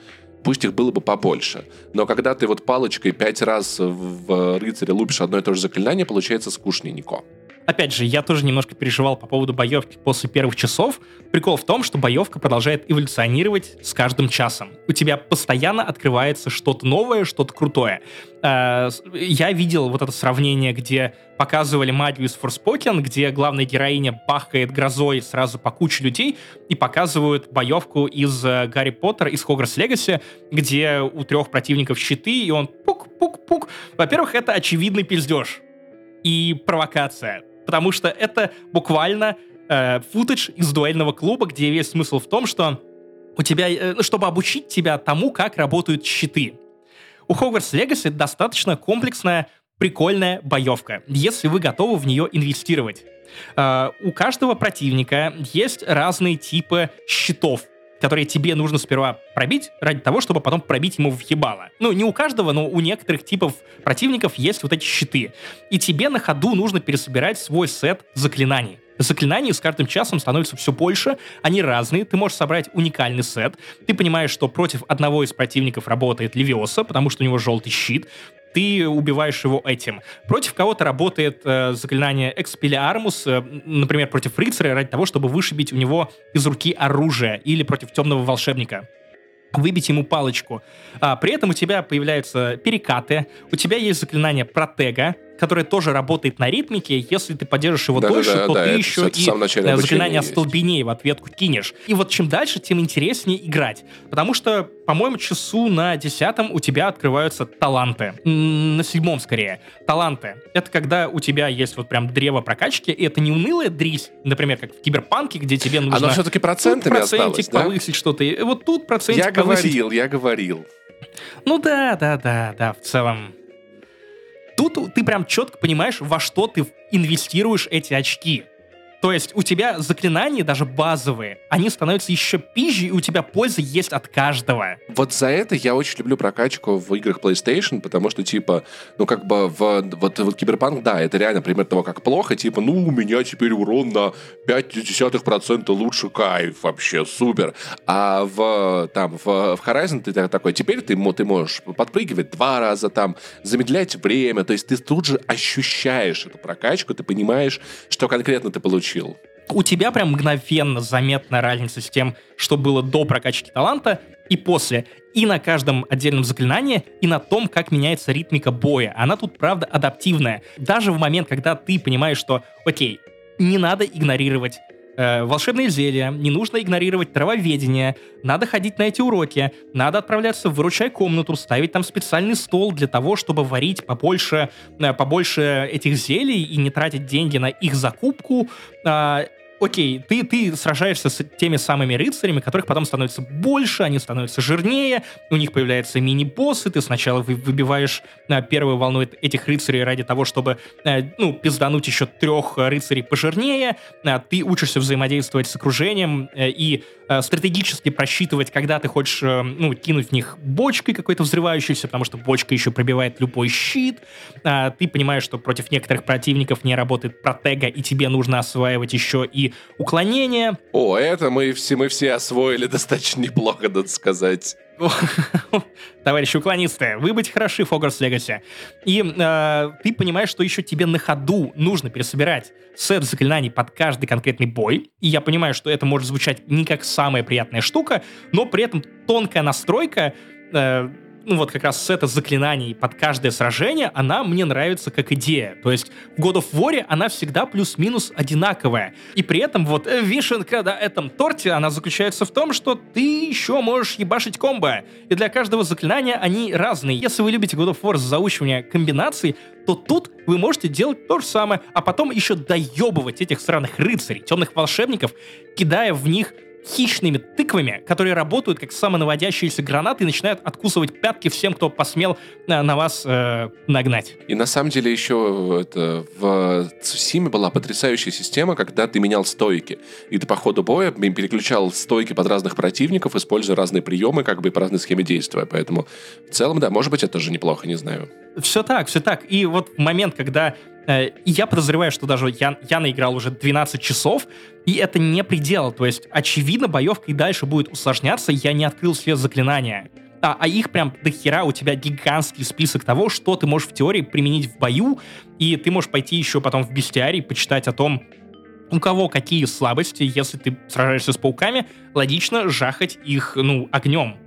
пусть их было бы побольше. Но когда ты вот палочкой 5 раз в рыцаре лупишь одно и то же заклинание, получается скучненько. Опять же, я тоже немножко переживал по поводу боевки после первых часов. Прикол в том, что боевка продолжает эволюционировать с каждым часом. У тебя постоянно открывается что-то новое, что-то крутое. Я видел вот это сравнение, где показывали магию из Forspoken, где главная героиня бахает грозой сразу по куче людей, и показывают боевку из Гарри Поттера, из Hogwarts Legacy, где у 3 противников щиты, и он пук-пук-пук. Во-первых, это очевидный пиздеж и провокация. Потому что это буквально футаж из дуэльного клуба, где весь смысл в том, что у тебя, чтобы обучить тебя тому, как работают щиты. У Hogwarts Legacy достаточно комплексная, прикольная боевка, если вы готовы в нее инвестировать. У каждого противника есть разные типы щитов, которые тебе нужно сперва пробить, ради того, чтобы потом пробить ему в ебало. Ну, не у каждого, но у некоторых типов противников есть вот эти щиты. И тебе на ходу нужно пересобирать свой сет заклинаний. Заклинаний с каждым часом становится все больше, они разные, ты можешь собрать уникальный сет, ты понимаешь, что против одного из противников работает Левиоса, потому что у него желтый щит, ты убиваешь его этим. Против кого-то работает заклинание Экспеллиармус, например, против рыцаря, ради того, чтобы вышибить у него из руки оружие, или против темного волшебника. Выбить ему палочку. При этом у тебя появляются перекаты, у тебя есть заклинание Протега, которое тоже работает на ритмике. Если ты поддержишь его дольше, ты еще и заклинание «Остолбеней» в ответку кинешь. И вот чем дальше, тем интереснее играть. Потому что, по-моему, часу на 10 у тебя открываются таланты. На 7 скорее. Таланты. Это когда у тебя есть вот прям древо прокачки, и это не унылая дрись, например, как в Киберпанке, где тебе нужно... Оно все-таки процентами осталось, да? Повысить что-то. И вот тут процентик повысить. Я говорил. Ну да, в целом... Тут ты прям четко понимаешь, во что ты инвестируешь эти очки. То есть у тебя заклинания, даже базовые, они становятся еще пизже, и у тебя польза есть от каждого. Вот за это я очень люблю прокачку в играх PlayStation, потому что, типа, ну, как бы, вот Киберпанк, да, это реально пример того, как плохо, типа, ну, у меня теперь урон на 0,5% лучше, кайф, вообще, супер. А в Horizon ты такой, теперь ты можешь подпрыгивать 2 раза, там, замедлять время, то есть ты тут же ощущаешь эту прокачку, ты понимаешь, что конкретно ты получил. У тебя прям мгновенно заметна разница с тем, что было до прокачки таланта и после. И на каждом отдельном заклинании, и на том, как меняется ритмика боя. Она тут, правда, адаптивная. Даже в момент, когда ты понимаешь, что, окей, не надо игнорировать волшебные зелья, не нужно игнорировать травоведение, надо ходить на эти уроки, надо отправляться в «Выручай комнату», ставить там специальный стол для того, чтобы варить побольше этих зелий и не тратить деньги на их закупку. Окей, ты сражаешься с теми самыми рыцарями, которых потом становится больше, они становятся жирнее, у них появляются мини-боссы, ты сначала выбиваешь первую волну этих рыцарей ради того, чтобы, пиздануть еще 3 рыцарей пожирнее, ты учишься взаимодействовать с окружением и стратегически просчитывать, когда ты хочешь, кинуть в них бочкой какой-то взрывающейся, потому что бочка еще пробивает любой щит, ты понимаешь, что против некоторых противников не работает протега, и тебе нужно осваивать еще и уклонение. О, это мы все освоили достаточно неплохо, надо сказать. Товарищи уклонисты, вы будете хороши в Hogwarts Legacy. И ты понимаешь, что еще тебе на ходу нужно пересобирать сет заклинаний под каждый конкретный бой. И я понимаю, что это может звучать не как самая приятная штука, но при этом тонкая настройка как раз сета заклинаний под каждое сражение, она мне нравится как идея. То есть в God of War она всегда плюс-минус одинаковая. И при этом вот вишенка на этом торте, она заключается в том, что ты еще можешь ебашить комбо. И для каждого заклинания они разные. Если вы любите God of War за заучивание комбинаций, то тут вы можете делать то же самое, а потом еще доебывать этих сраных рыцарей, темных волшебников, кидая в них хищными тыквами, которые работают как самонаводящиеся гранаты и начинают откусывать пятки всем, кто посмел на вас нагнать. И на самом деле еще в Цусиме была потрясающая система, когда ты менял стойки. И ты по ходу боя переключал стойки под разных противников, используя разные приемы, как бы по разной схеме действия. Поэтому в целом, да, может быть, это тоже неплохо, не знаю. Все так. И вот момент, когда... Я подозреваю, что даже я наиграл уже 12 часов, и это не предел. То есть, очевидно, боевка и дальше будет усложняться, я не открыл все заклинания. А их прям до хера, у тебя гигантский список того, что ты можешь в теории применить в бою, и ты можешь пойти еще потом в бестиарий, почитать о том, у кого какие слабости. Если ты сражаешься с пауками, логично жахать их, огнем.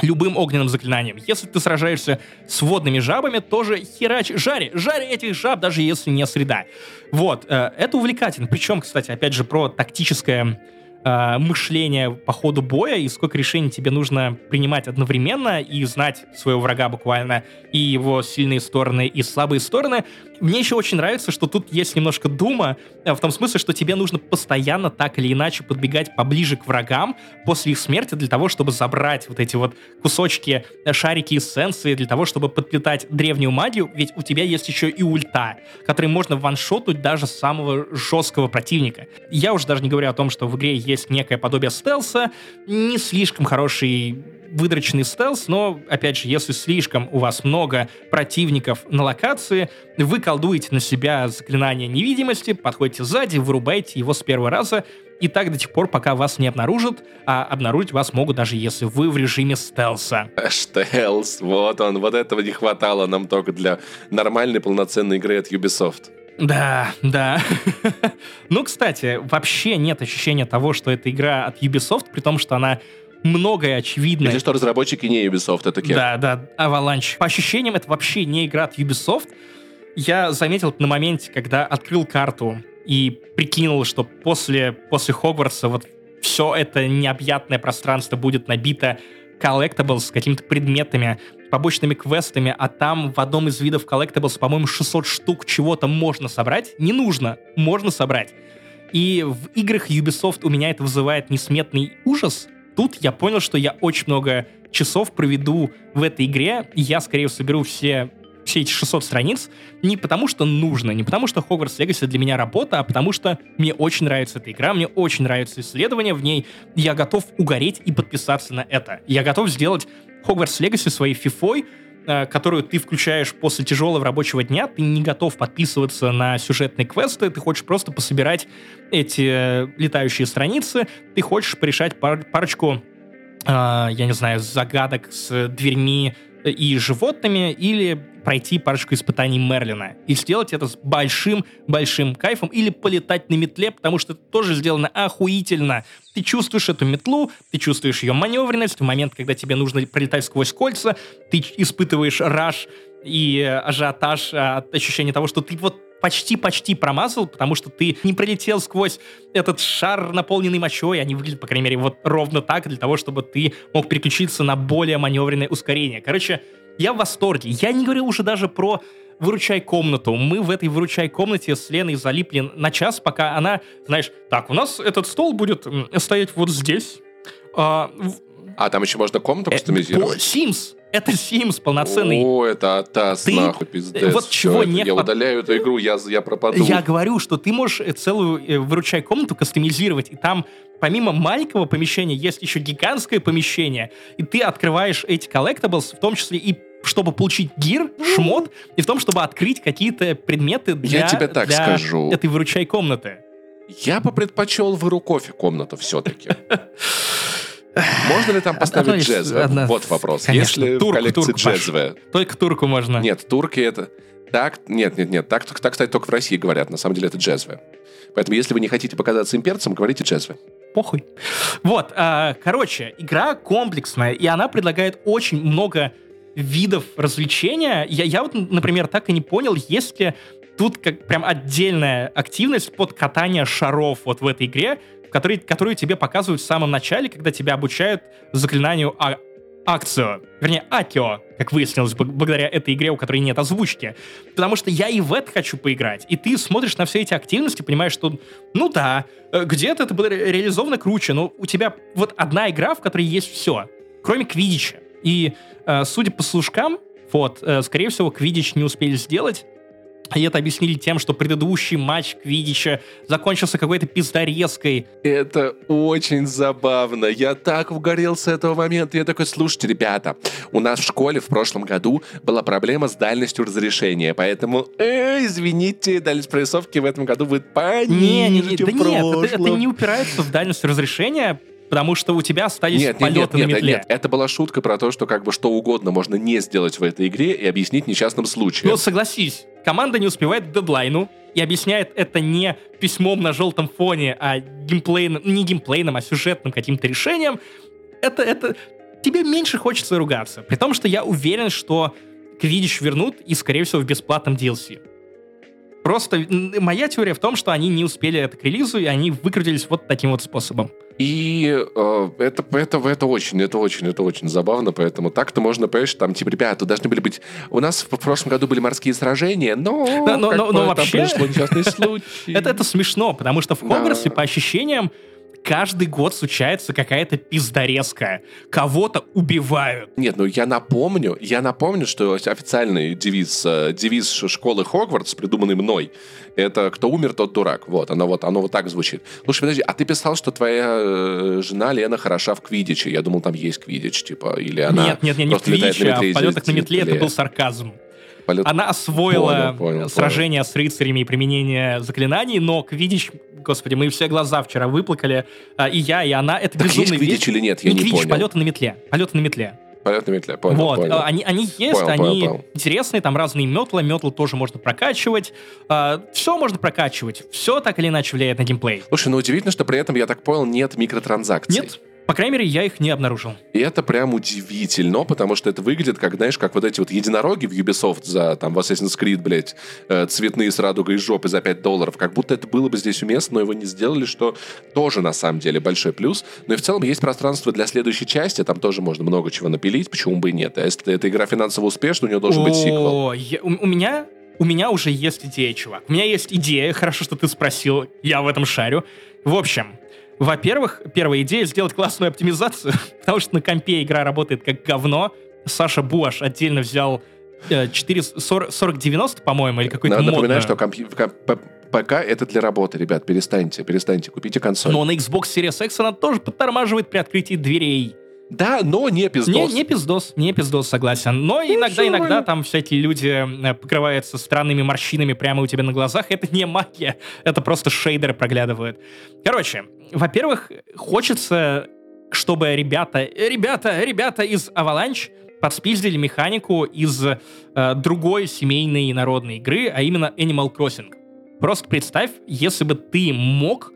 Любым огненным заклинанием. Если ты сражаешься с водными жабами, тоже херач, жарь этих жаб, даже если не среда. Вот, это увлекательно. Причем, кстати, опять же, про тактическое мышление по ходу боя и сколько решений тебе нужно принимать одновременно и знать своего врага буквально, и его сильные стороны, и слабые стороны. Мне еще очень нравится, что тут есть немножко дума, в том смысле, что тебе нужно постоянно так или иначе подбегать поближе к врагам после их смерти для того, чтобы забрать вот эти вот кусочки, шарики эссенции, для того, чтобы подплетать древнюю магию, ведь у тебя есть еще и ульта, которой можно ваншотнуть даже самого жесткого противника. Я уже даже не говорю о том, что в игре есть некое подобие стелса, не слишком хороший выдроченный стелс, но, опять же, если слишком у вас много противников на локации, вы колдуете на себя заклинание невидимости, подходите сзади, вырубаете его с первого раза, и так до тех пор, пока вас не обнаружат, а обнаружить вас могут даже если вы в режиме стелса. Штелс, вот он, вот этого не хватало нам только для нормальной полноценной игры от Ubisoft. Да. Кстати, вообще нет ощущения того, что это игра от Ubisoft, при том, что она многое очевидно. Или что разработчики не Ubisoft, это кем? Да, Avalanche. По ощущениям, это вообще не игра от Ubisoft. Я заметил на моменте, когда открыл карту и прикинул, что после Хогвартса вот все это необъятное пространство будет набито коллектаблс с какими-то предметами, побочными квестами, а там в одном из видов коллектаблс, по-моему, 600 штук чего-то можно собрать. Не нужно, можно собрать. И в играх Ubisoft у меня это вызывает несметный ужас. Тут я понял, что я очень много часов проведу в этой игре, и я скорее соберу все все эти 600 страниц не потому, что нужно, не потому, что Hogwarts Legacy для меня работа, а потому, что мне очень нравится эта игра, мне очень нравятся исследования в ней, я готов угореть и подписаться на это. Я готов сделать Hogwarts Legacy своей фифой, которую ты включаешь после тяжелого рабочего дня, ты не готов подписываться на сюжетные квесты, ты хочешь просто пособирать эти летающие страницы, ты хочешь порешать парочку, я не знаю, загадок с дверьми и животными, или пройти парочку испытаний Мерлина. И сделать это с большим-большим кайфом. Или полетать на метле, потому что это тоже сделано охуительно. Ты чувствуешь эту метлу, ты чувствуешь ее маневренность. В момент, когда тебе нужно пролетать сквозь кольца, ты испытываешь раж и ажиотаж от ощущения того, что ты вот почти-почти промазал, потому что ты не пролетел сквозь этот шар, наполненный мочой. Они выглядят, по крайней мере, вот ровно так, для того, чтобы ты мог переключиться на более маневренное ускорение. Короче, я в восторге. Я не говорю уже даже про «Выручай комнату». Мы в этой «Выручай комнате» с Леной залипли на час, пока она, знаешь, так, у нас этот стол будет стоять вот здесь. Там еще можно комнату кастомизировать? Sims. Это Sims полноценный. О, это атас, нахуй, пиздец. Вот чего нет. Я удаляю эту игру, я пропаду. Я говорю, что ты можешь целую «Выручай комнату» кастомизировать, и там помимо маленького помещения есть еще гигантское помещение, и ты открываешь эти коллектаблс, в том числе и чтобы получить гир, шмот, и в том, чтобы открыть какие-то предметы для этой «Выручай комнаты». Я бы предпочел «Вырукофе» комнату все-таки. Можно ли там поставить джезве? Вот вопрос. Конечно. Если турк, в коллекции джезве. Только турку можно. Нет, турки это... Так, нет. Так, кстати, только в России говорят. На самом деле это джезве. Поэтому, если вы не хотите показаться имперцем, говорите джезве. Похуй. Вот, короче, игра комплексная, и она предлагает очень много видов развлечения. Я вот, например, так и не понял, есть ли тут как прям отдельная активность под катание шаров вот в этой игре, которую тебе показывают в самом начале, когда тебя обучают заклинанию Акио, как выяснилось, благодаря этой игре, у которой нет озвучки. Потому что я и в это хочу поиграть. И ты смотришь на все эти активности, понимаешь, что, ну да, где-то это было реализовано круче, но у тебя вот одна игра, в которой есть все, кроме квиддича. И, судя по слушкам, вот, скорее всего, квиддич не успели сделать. И это объяснили тем, что предыдущий матч квиддича закончился какой-то пиздорезкой. Это очень забавно. Я так угорел с этого момента. Я такой, слушайте, ребята, у нас в школе в прошлом году была проблема с дальностью разрешения, поэтому, извините, дальность прорисовки в этом году вы понижите в прошлом. Нет, это не упирается в дальность разрешения, потому что у тебя остались полеты на метле. Нет, это была шутка про то, что как бы что угодно можно не сделать в этой игре и объяснить несчастным случаем. Ну, согласись, команда не успевает к дедлайну и объясняет это не письмом на желтом фоне, а геймплейным, не геймплейным, а сюжетным каким-то решением. Это... Тебе меньше хочется ругаться, при том, что я уверен, что квиддич вернут и, скорее всего, в бесплатном DLC. Просто моя теория в том, что они не успели это к релизу, и они выкрутились вот таким вот способом. И это очень забавно, поэтому так-то можно, понимаешь, там, типа, ребята, должны были быть... У нас в прошлом году были морские сражения, но вообще... Это смешно, потому что в Хогвартсе, по ощущениям, каждый год случается какая-то пиздорезка. Кого-то убивают. Нет, ну я напомню, что официальный девиз школы Хогвартс, придуманный мной, это «Кто умер, тот дурак». Вот, оно так звучит. Слушай, подожди, а ты писал, что твоя жена Лена хороша в квиддиче. Я думал, там есть квиддич, типа, или она... Нет, не в квиддиче, а в полетах на метле это был сарказм. Она освоила сражение с рыцарями и применение заклинаний, но квиддич, господи, мы все глаза вчера выплакали, и я, и она, это так безумный... Так есть квиддич или нет, я не понял. Полеты на метле. Понял, вот. Понял. Они есть, они интересные, там разные метлы тоже можно прокачивать. Все можно прокачивать, все так или иначе влияет на геймплей. Слушай, ну удивительно, что при этом, я так понял, нет микротранзакций. Нет. По крайней мере, я их не обнаружил. И это прям удивительно, потому что это выглядит, как, знаешь, как вот эти вот единороги в Ubisoft за, там, в Assassin's Creed, блядь, цветные с радугой и жопы за $5, как будто это было бы здесь уместно, но его не сделали, что тоже, на самом деле, большой плюс. Но и в целом есть пространство для следующей части, там тоже можно много чего напилить, почему бы и нет. А если эта игра финансово успешна, у нее должен быть сиквел. У меня уже есть идея, чувак. У меня есть идея, хорошо, что ты спросил, я в этом шарю. В общем... Во-первых, первая идея — сделать классную оптимизацию, потому что на компе игра работает как говно. Саша Буаш отдельно взял 4090, по-моему, или какой-то модный. Напоминаю, что ПК это для работы, ребят, перестаньте, купите консоль. Но на Xbox Series X она тоже подтормаживает при открытии дверей. Да, но не пиздос. Не пиздос, согласен. Но иногда там всякие люди покрываются странными морщинами прямо у тебя на глазах. Это не магия, это просто шейдеры проглядывают. Короче, во-первых, хочется, чтобы ребята из Avalanche подспиздили механику из другой семейной народной игры, а именно Animal Crossing. Просто представь, если бы ты мог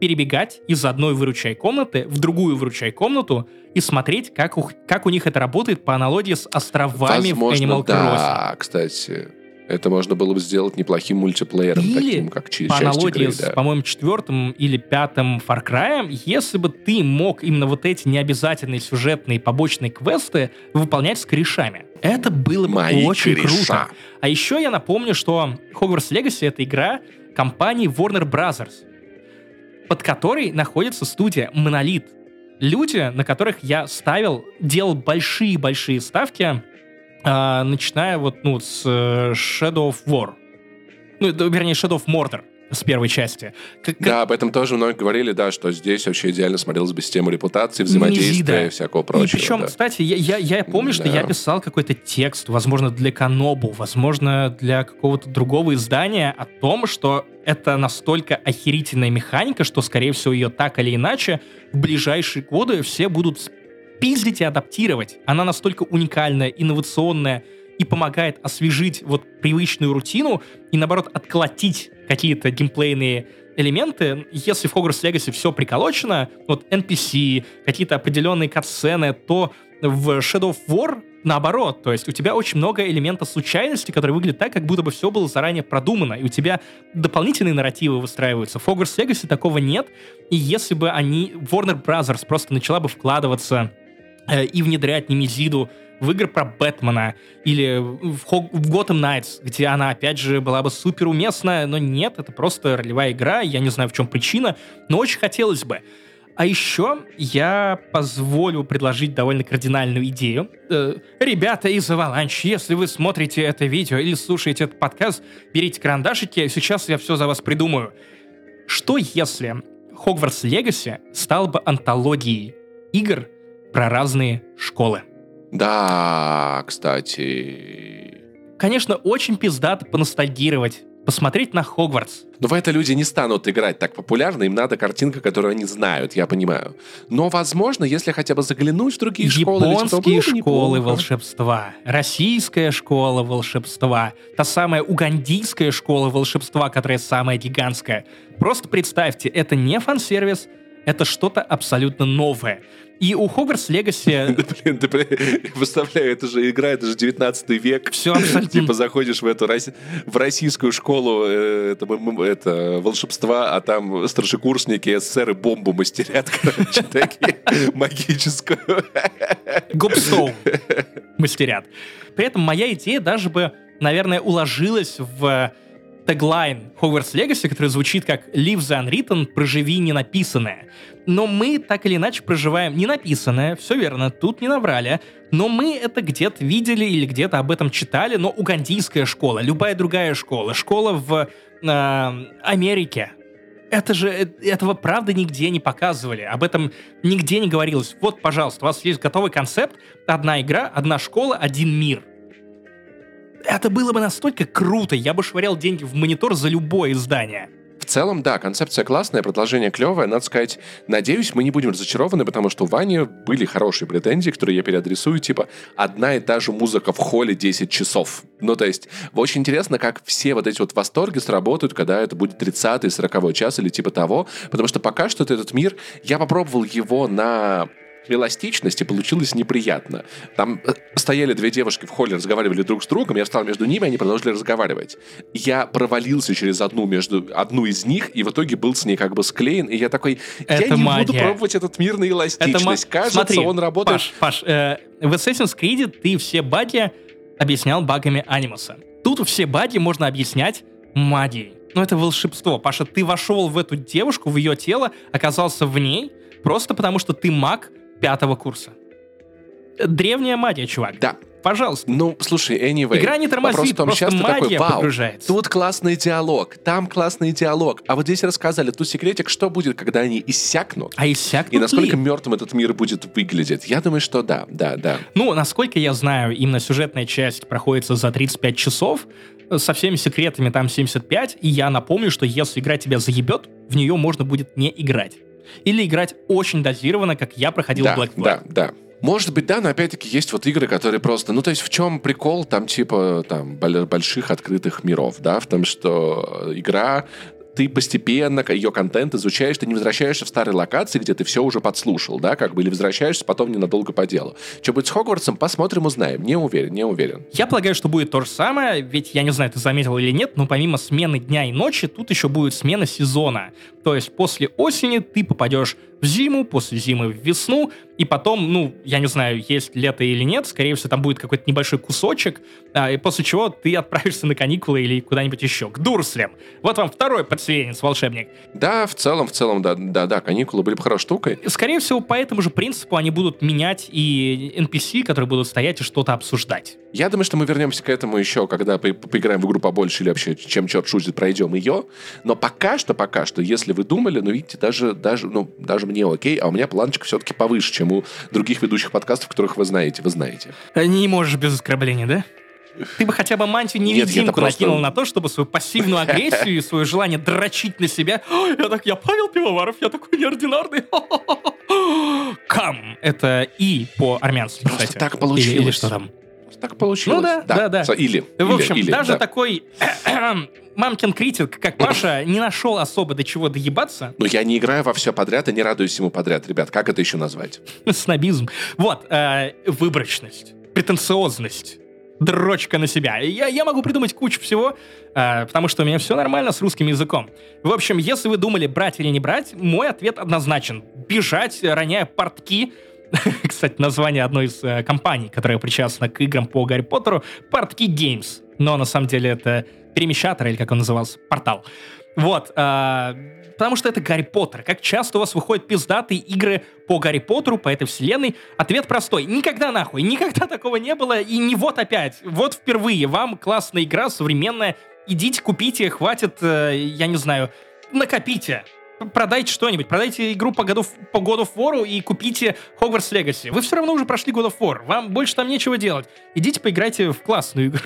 перебегать из одной выручай комнаты в другую выручай комнату и смотреть, как у них это работает по аналогии с островами, возможно, в Animal Crossing. Да, кстати, это можно было бы сделать неплохим мультиплеером, или таким, как часть игры. Или по аналогии с, да, по-моему, 4-м или 5-м Far Cry, если бы ты мог именно вот эти необязательные сюжетные побочные квесты выполнять с корешами. Это было бы очень круто. А еще я напомню, что Hogwarts Legacy — это игра компании Warner Bros., под которой находится студия Monolith. Люди, на которых я делал большие-большие ставки, начиная вот, с Shadow of War. Shadow of Mordor с первой части. Да, об этом тоже много говорили, да, что здесь вообще идеально смотрелась бы система репутации, взаимодействия и всякого прочего. И причем, да, кстати, я помню, что я писал какой-то текст, возможно, для Канобу, возможно, для какого-то другого издания о том, что это настолько охерительная механика, что, скорее всего, ее так или иначе в ближайшие годы все будут пиздить и адаптировать. Она настолько уникальная, инновационная и помогает освежить вот привычную рутину и, наоборот, отколотить какие-то геймплейные элементы. Если в Hogwarts Legacy все приколочено, вот NPC, какие-то определенные катсцены, то в Shadow of War наоборот. То есть у тебя очень много элементов случайности, которые выглядят так, как будто бы все было заранее продумано, и у тебя дополнительные нарративы выстраиваются. В Hogwarts Legacy такого нет, и если бы Warner Bros. Просто начала бы вкладываться и внедрять Немезиду в игры про Бэтмена или в Gotham Knights, где она, опять же, была бы супер уместна, но нет, это просто ролевая игра, я не знаю, в чем причина, но очень хотелось бы. А еще я позволю предложить довольно кардинальную идею. Ребята из Avalanche, если вы смотрите это видео или слушаете этот подкаст, берите карандашики, сейчас я все за вас придумаю. Что если Hogwarts Legacy стал бы антологией игр про разные школы? Да, кстати. Конечно, очень пиздато поностальгировать, посмотреть на Хогвартс. Но в это люди не станут играть так популярно, им надо картинка, которую они знают, я понимаю. Но, возможно, если хотя бы заглянуть в другие школы... Японские школы волшебства, российская школа волшебства, та самая угандийская школа волшебства, которая самая гигантская. Просто представьте, это не фан-сервис, это что-то абсолютно новое. И у Hogwarts Legacy... Блин, представляю, это же игра, это же 19 век. Все абсолютно. Типа заходишь в российскую школу волшебства, а там старшекурсники СССР бомбу мастерят, короче, такие магическую. Гопстоун мастерят. При этом моя идея даже бы, наверное, уложилась в теглайн Hogwarts Legacy, который звучит как «Live the unwritten», «Проживи ненаписанное». Но мы так или иначе проживаем ненаписанное, все верно, тут не наврали, но мы это где-то видели или где-то об этом читали, но угандийская школа, любая другая школа, школа в Америке, этого правда нигде не показывали, об этом нигде не говорилось. Вот, пожалуйста, у вас есть готовый концепт, одна игра, одна школа, один мир. Это было бы настолько круто, я бы швырял деньги в монитор за любое издание. В целом, да, концепция классная, предложение клевое. Надо сказать, надеюсь, мы не будем разочарованы, потому что у Вани были хорошие претензии, которые я переадресую, типа одна и та же музыка в холле 10 часов. Ну, то есть, очень интересно, как все вот эти вот восторги сработают, когда это будет 30-й, 40-й час или типа того, потому что пока что этот мир, я попробовал его на... эластичности, получилось неприятно. Там стояли две девушки в холле, разговаривали друг с другом, я встал между ними, они продолжили разговаривать. Я провалился через одну из них, и в итоге был с ней как бы склеен, и я такой, буду пробовать этот мир на эластичность. Кажется, смотри, он работает... Паш, в Assassin's Creed ты все баги объяснял багами анимуса. Тут все баги можно объяснять магией. Но это волшебство. Паша, ты вошел в эту девушку, в ее тело, оказался в ней, просто потому что ты маг 5-го курса. Древняя магия, чувак. Да, Пожалуйста. Ну, слушай, anyway. Игра не тормозит, просто магия такой, погружается. Тут классный диалог, там классный диалог. А вот здесь рассказали тут секретик, что будет, когда они иссякнут. А иссякнут ли? И насколько мертвым этот мир будет выглядеть. Я думаю, что да. Ну, насколько я знаю, именно сюжетная часть проходится за 35 часов, со всеми секретами там 75, и я напомню, что если игра тебя заебет, в нее можно будет не играть. Или играть очень дозированно, как я проходил в Black Flag. Да. Может быть, да, но опять-таки есть вот игры, которые просто... Ну, то есть в чем прикол там типа там больших открытых миров, да? В том, что игра... Ты постепенно ее контент изучаешь, ты не возвращаешься в старые локации, где ты все уже подслушал, да, как бы, или возвращаешься потом ненадолго по делу. Что будет с Хогвартсом, посмотрим, узнаем. Не уверен. Я полагаю, что будет то же самое, ведь, я не знаю, ты заметил или нет, но помимо смены дня и ночи, тут еще будет смена сезона. То есть после осени ты попадешь в зиму, после зимы в весну, и потом, ну, я не знаю, есть лето или нет, скорее всего, там будет какой-то небольшой кусочек, и после чего ты отправишься на каникулы или куда-нибудь еще, к Дурслям. Вот вам второй подселенец, волшебник. Да, в целом, да, каникулы были бы хорошей штукой. Скорее всего, по этому же принципу они будут менять и NPC, которые будут стоять и что-то обсуждать. Я думаю, что мы вернемся к этому еще, когда поиграем в игру побольше или вообще, чем черт шутит, пройдем ее. Но пока что, если вы думали, ну, видите, даже мне окей, а у меня планочка все-таки повыше, чем у других ведущих подкастов, которых вы знаете. Не можешь без оскорбления, да? Ты бы хотя бы мантию невидимку накинул на то, чтобы свою пассивную агрессию и свое желание дрочить на себя. Я Павел Пивоваров, я такой неординарный. Кам. Это и по-армянски, кстати. Просто так получилось. Или что там? Так получилось. Ну да. Или. В общем, даже такой мамкин критик, как Паша, не нашел особо до чего доебаться. Но я не играю во все подряд и не радуюсь ему подряд, ребят. Как это еще назвать? Снобизм. Вот. Выборочность. Претенциозность. Дрочка на себя. Я могу придумать кучу всего, потому что у меня все нормально с русским языком. В общем, если вы думали, брать или не брать, мой ответ однозначен. Бежать, роняя портки. Кстати, название одной из компаний, которая причастна к играм по Гарри Поттеру, Портки Games. Но на самом деле это перемещатор, или как он назывался, портал. Вот, потому что это Гарри Поттер. Как часто у вас выходят пиздатые игры по Гарри Поттеру, по этой вселенной? Ответ простой. Никогда нахуй. Никогда такого не было. И не вот опять. Вот впервые. Вам классная игра, современная. Идите, купите, хватит, я не знаю, накопите. Продайте что-нибудь, продайте игру по God of War и купите Hogwarts Legacy. Вы все равно уже прошли God of War, вам больше там нечего делать. Идите поиграйте в классную игру.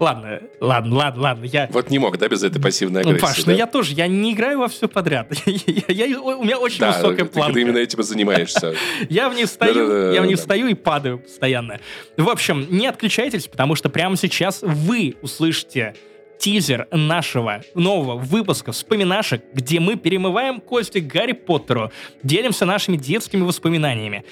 Ладно. Вот не мог, да, без этой пассивной агрессии? Паш, да? Ну я тоже, я не играю во все подряд. У меня очень высокая планка. Да, ты именно этим и занимаешься. Я в ней стою и падаю постоянно. В общем, не отключайтесь, потому что прямо сейчас вы услышите тизер нашего нового выпуска «Вспоминашек», где мы перемываем кости Гарри Поттеру, делимся нашими детскими воспоминаниями,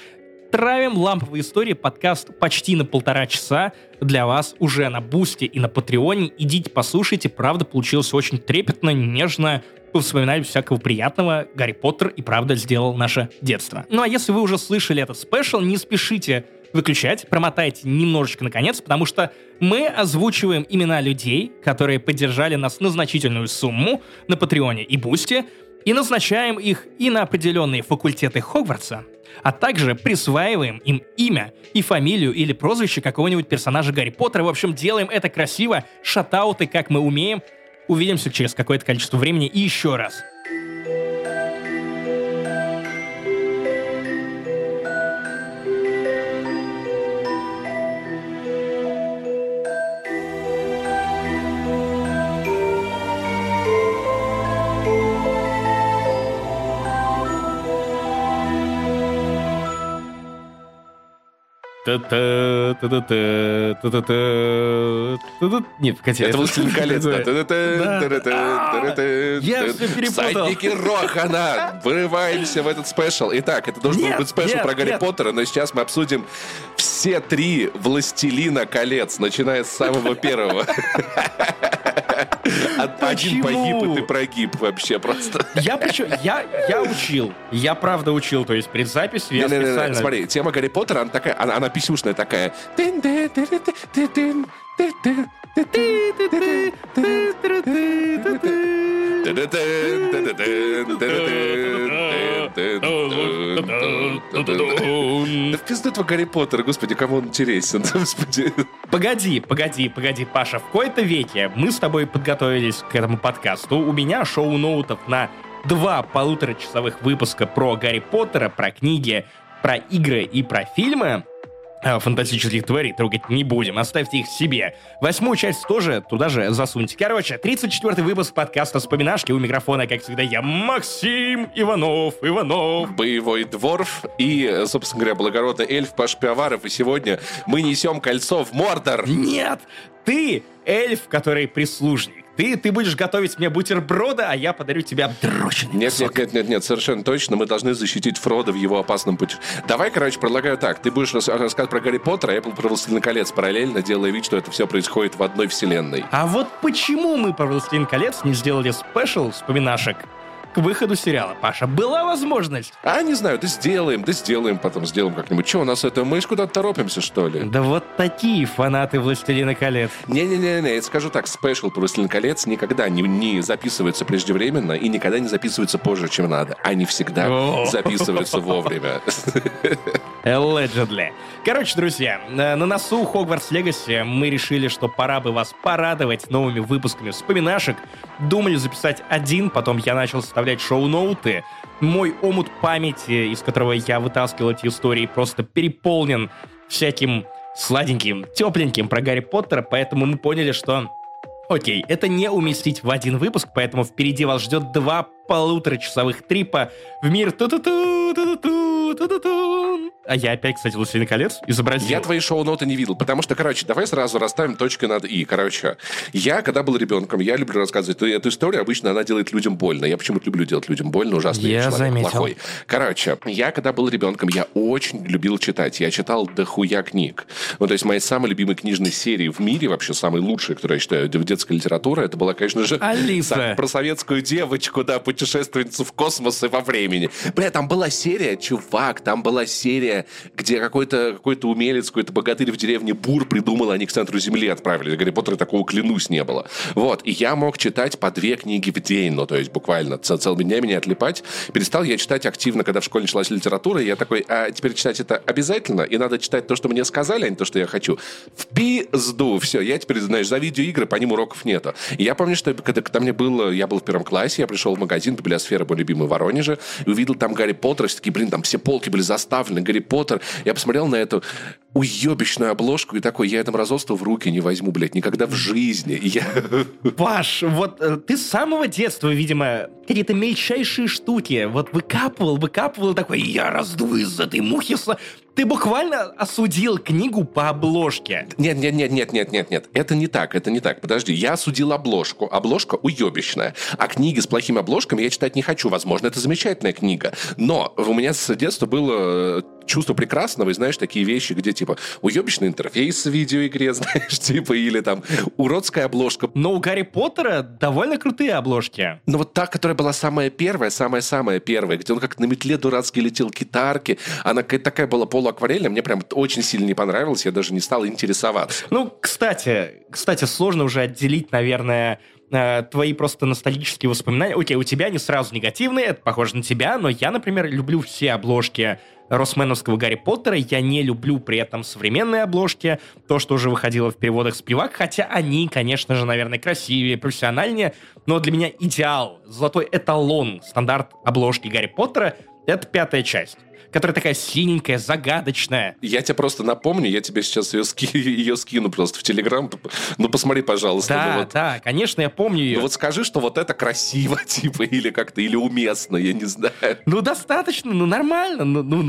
травим ламповые истории, подкаст почти на 1.5 часа для вас уже на Boosty и на Patreon. Идите, послушайте, правда, получилось очень трепетно, нежно, повспоминали всякого приятного. Гарри Поттер и правда сделал наше детство. Ну а если вы уже слышали этот спешл, не спешите выключать, промотайте немножечко наконец, потому что мы озвучиваем имена людей, которые поддержали нас на значительную сумму на Патреоне и Бусти, и назначаем их и на определенные факультеты Хогвартса, а также присваиваем им имя и фамилию или прозвище какого-нибудь персонажа Гарри Поттера. В общем, делаем это красиво, шатауты, как мы умеем. Увидимся через какое-то количество времени и еще раз. Нет, погоди. Это «Властелин колец». Я все перепутал. Всадники Рохана. Вырываемся в этот спешл. Итак, это должен был быть спешл про Гарри Поттера, но сейчас мы обсудим все три «Властелина колец», начиная с самого первого. Один погиб, и ты прогиб вообще просто. Я правда учил, то есть предзапись я специально... Смотри, тема Гарри Поттера, она писюшная такая. Да в пизду этого Гарри Поттера, господи, кому он интересен, господи. Погоди, Паша, в кои-то веке мы с тобой подготовились к этому подкасту. У меня шоу-ноутов на 2 полуторачасовых выпуска про Гарри Поттера, про книги, про игры и про фильмы. Фантастических тварей трогать не будем, оставьте их себе. 8-ю часть тоже туда же засуньте. Короче, 34-й выпуск подкаста «Вспоминашки». У микрофона, как всегда, я, Максим Иванов. Боевой дворф и, собственно говоря, благородный эльф Паш Пивоваров. И сегодня мы несем кольцо в Мордор. Нет, ты эльф, который прислужник. Ты будешь готовить мне бутерброды, а я подарю тебе обдроченный кусок. Нет, совершенно точно. Мы должны защитить Фродо в его опасном пути. Давай, короче, предлагаю так. Ты будешь рассказывать про Гарри Поттера, а я буду про «Властелин колец» параллельно, делая вид, что это все происходит в одной вселенной. А вот почему мы про «Властелин колец» не сделали спешл вспоминашек к выходу сериала, Паша? Была возможность. А, не знаю, да сделаем, потом сделаем как-нибудь. Че, у нас это, мы же куда-то торопимся, что ли? Да вот такие фанаты «Властелина колец». Не-не-не, я скажу так, спешл про «Властелин колец» никогда не записывается преждевременно и никогда не записывается позже, чем надо. Они всегда записываются вовремя. Allegedly. Короче, друзья, на носу Hogwarts Legacy, мы решили, что пора бы вас порадовать новыми выпусками вспоминашек. Думали записать один, потом я начал составлять шоу-ноуты. Мой омут памяти, из которого я вытаскивал эти истории, просто переполнен всяким сладеньким, тепленьким про Гарри Поттера, поэтому мы поняли, что окей, это не уместить в один выпуск, поэтому впереди вас ждет 2 полуторачасовых трипа в мир ту-ту-ту. А я опять, кстати, «Властелин колец» изобразил. Я твои шоу-ноты не видел, потому что, короче, давай сразу расставим точки над «и». Короче, я, когда был ребенком, я люблю рассказывать эту историю, обычно она делает людям больно. Я почему-то люблю делать людям больно, ужасно. Я заметил. Плохой. Короче, я, когда был ребенком, я очень любил читать. Я читал дохуя книг. Ну, то есть, мои самые любимые книжные серии в мире, вообще самые лучшие, которые я считаю, детская литература, это была, конечно же, «Алиса». Про советскую девочку, да, путешественницу в космос и во времени. Бля, там была серия, чувак, там была серия, где какой-то умелец, какой-то богатырь в деревне Бур придумал, они к центру Земли отправили. Гарри Поттера такого, клянусь, не было. Вот. И я мог читать по 2 книги в день, ну, то есть буквально целыми днями не отлипать. Перестал я читать активно, когда в школе началась литература, и я такой, а теперь читать это обязательно, и надо читать то, что мне сказали, а не то, что я хочу. В пизду! Все, я теперь, знаешь, за видеоигры, по ним уроков нету. И я помню, что когда мне было, я был в 1-м классе, я пришел в магазин «Библиосфера», мой любимый в Воронеже, и увидел там Гарри Поттера, все такие, блин, там все полки были заставлены, Гарри Поттер. Я посмотрел на эту уебищную обложку и такой, я это мразотство в руки не возьму, блядь, никогда в жизни. Паш, вот ты с самого детства, видимо, какие-то мельчайшие штуки вот выкапывал, такой, я раздую из этой мухи. Ты буквально осудил книгу по обложке. Нет. Это не так. Подожди, я осудил обложку. Обложка уебищная. А книги с плохими обложками я читать не хочу. Возможно, это замечательная книга. Но у меня с детства было чувство прекрасного, и, знаешь, такие вещи, где, типа, уебищный интерфейс в видеоигре, знаешь, типа, или там уродская обложка. Но у Гарри Поттера довольно крутые обложки. Но вот та, которая была самая первая, где он как на метле дурацки летел к гитарке, она какая-то такая была полуакварельная, мне прям очень сильно не понравилась, я даже не стал интересоваться. Ну, кстати, сложно уже отделить, наверное, твои просто ностальгические воспоминания. Окей, у тебя они сразу негативные, это похоже на тебя, но я, например, люблю все обложки росменовского Гарри Поттера, я не люблю при этом современные обложки, то, что уже выходило в переводах Спивак, хотя они, конечно же, наверное, красивее, профессиональнее, но для меня идеал, золотой эталон, стандарт обложки Гарри Поттера — это 5-я часть. Которая такая синенькая, загадочная. Я тебе просто напомню, я тебе сейчас ее скину просто в Телеграм. Ну, посмотри, пожалуйста. Да, вот. Да, конечно, я помню ее. Ну, вот скажи, что вот это красиво, типа, или как-то, или уместно, я не знаю. Ну, достаточно, нормально. Ну,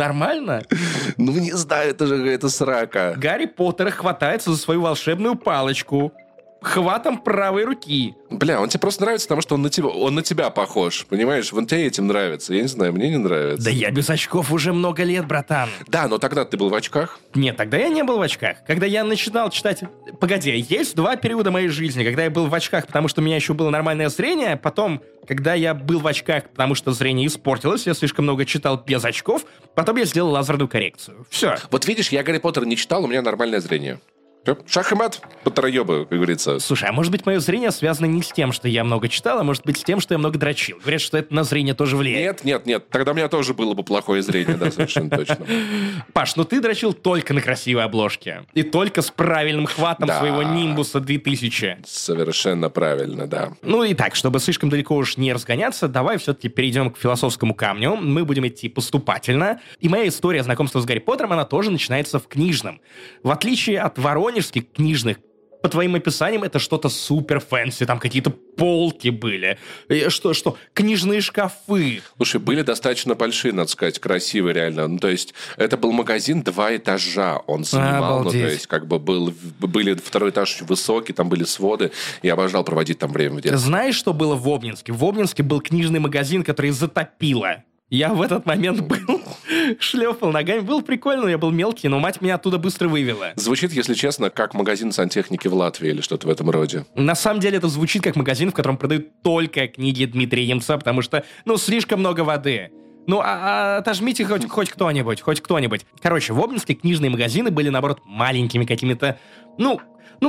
не знаю, это же это срака. Гарри Поттера хватается за свою волшебную палочку хватом правой руки. Бля, он тебе просто нравится, потому что он на тебя похож, понимаешь? Вон тебе этим нравится. Я не знаю, мне не нравится. Да я без очков уже много лет, братан. Да, но тогда ты был в очках. Нет, тогда я не был в очках. Когда я начинал читать... Погоди, есть 2 периода моей жизни, когда я был в очках, потому что у меня еще было нормальное зрение, потом, когда я был в очках, потому что зрение испортилось, я слишком много читал без очков, потом я сделал лазерную коррекцию. Все. Вот видишь, я Гарри Поттера не читал, у меня нормальное зрение. Шах и мат, потроёбы, как говорится. Слушай, а может быть, мое зрение связано не с тем, что я много читал, а может быть, с тем, что я много дрочил. Говорят, что это на зрение тоже влияет. Нет. Тогда у меня тоже было бы плохое зрение, да, совершенно точно. Паш, ну ты дрочил только на красивой обложке. И только с правильным хватом своего Нимбуса 2000. Совершенно правильно, да. Ну и так, чтобы слишком далеко уж не разгоняться, давай все-таки перейдем к философскому камню. Мы будем идти поступательно. И моя история знакомства с Гарри Поттером, она тоже начинается в книжном. В отличие от Воронежа, книжных, по твоим описаниям, это что-то супер фэнси, там какие-то полки были, что книжные шкафы. Слушай, были достаточно большие, надо сказать, красивые реально. Ну, то есть, это был магазин 2 этажа, он снимал, ну, то есть, как бы были 2 этаж очень высокий, там были своды, я обожал проводить там время в детстве. Знаешь, что было в Обнинске? В Обнинске был книжный магазин, который затопило. Я в этот момент был, шлепал ногами, было прикольно, я был мелкий, но мать меня оттуда быстро вывела. Звучит, если честно, как магазин сантехники в Латвии или что-то в этом роде. На самом деле это звучит как магазин, в котором продают только книги Дмитрия Емца, потому что, слишком много воды. Отожмите хоть кто-нибудь. Короче, в Обнинске книжные магазины были, наоборот, маленькими какими-то,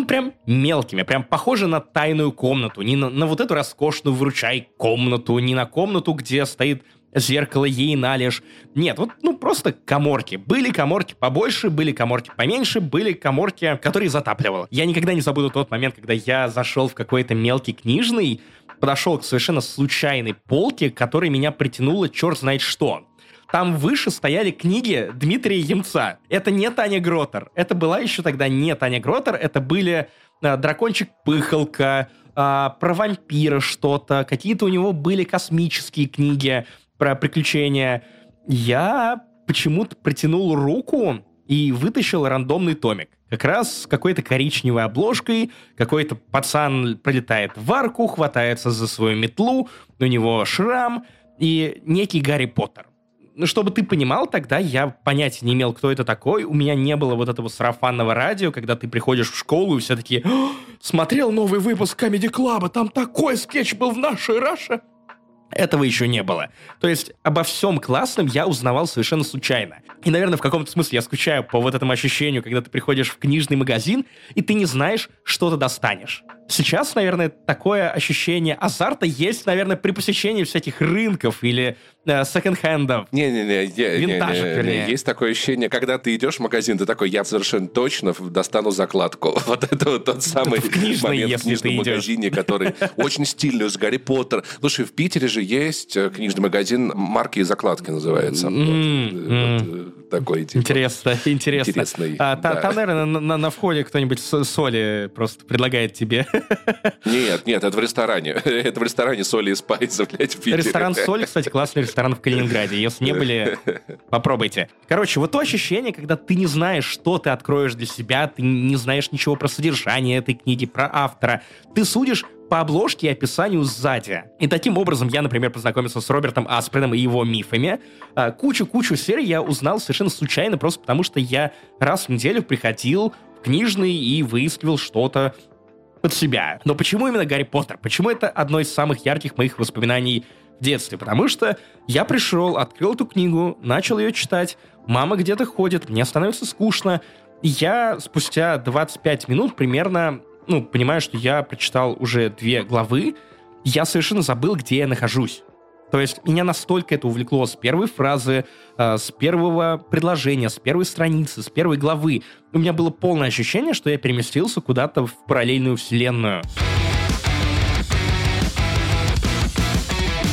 прям мелкими, прям похоже на тайную комнату, не на вот эту роскошную выручай комнату, не на комнату, где стоит... зеркало ей належь. Нет, просто каморки. Были каморки побольше, были каморки поменьше, были каморки, которые затапливало. Я никогда не забуду тот момент, когда я зашел в какой-то мелкий книжный, подошел к совершенно случайной полке, которой меня притянуло черт знает что. Там выше стояли книги Дмитрия Емца. Это не Таня Гротер. Это была еще тогда не Таня Гротер. Это были «Дракончик-пыхалка», про вампира что-то, какие-то у него были космические книги, про приключения. Я почему-то протянул руку и вытащил рандомный томик. Как раз с какой-то коричневой обложкой, какой-то пацан пролетает в арку, хватается за свою метлу, у него шрам и некий Гарри Поттер. Чтобы ты понимал, тогда я понятия не имел, кто это такой. У меня не было вот этого сарафанного радио, когда ты приходишь в школу и все такие: смотрел новый выпуск Comedy Club, там такой скетч был в нашей Раше. Этого еще не было. То есть обо всем классном я узнавал совершенно случайно. И, наверное, в каком-то смысле я скучаю по вот этому ощущению, когда ты приходишь в книжный магазин, и ты не знаешь, что ты достанешь. Сейчас, наверное, такое ощущение азарта есть, наверное, при посещении всяких рынков или секонд-хендов. Не-не-не, есть такое ощущение, когда ты идешь в магазин, ты такой: я совершенно точно достану закладку. Вот это вот тот самый момент в книжном магазине, который очень стильный, с Гарри Поттер. Слушай, в Питере же есть книжный магазин, марки и закладки называется. Такой тип. Интересно. Там, наверное, на входе кто-нибудь соли просто предлагает тебе. Нет, это в ресторане. Это в ресторане соли и спайсов, блядь, в Питере. Ресторан соли, кстати, классный ресторан в Калининграде. Если не были, попробуйте. Короче, вот то ощущение, когда ты не знаешь, что ты откроешь для себя, ты не знаешь ничего про содержание этой книги, про автора. Ты судишь по обложке и описанию сзади. И таким образом я, например, познакомился с Робертом Асприном и его мифами. Кучу серий я узнал совершенно случайно, просто потому что я раз в неделю приходил в книжный и выискивал что-то под себя. Но почему именно Гарри Поттер? Почему это одно из самых ярких моих воспоминаний в детстве? Потому что я пришел, открыл эту книгу, начал ее читать, мама где-то ходит, мне становится скучно, и я спустя 25 минут примерно... понимаю, что я прочитал уже 2 главы, я совершенно забыл, где я нахожусь. То есть меня настолько это увлекло с первой фразы, с первого предложения, с первой страницы, с первой главы. У меня было полное ощущение, что я переместился куда-то в параллельную вселенную.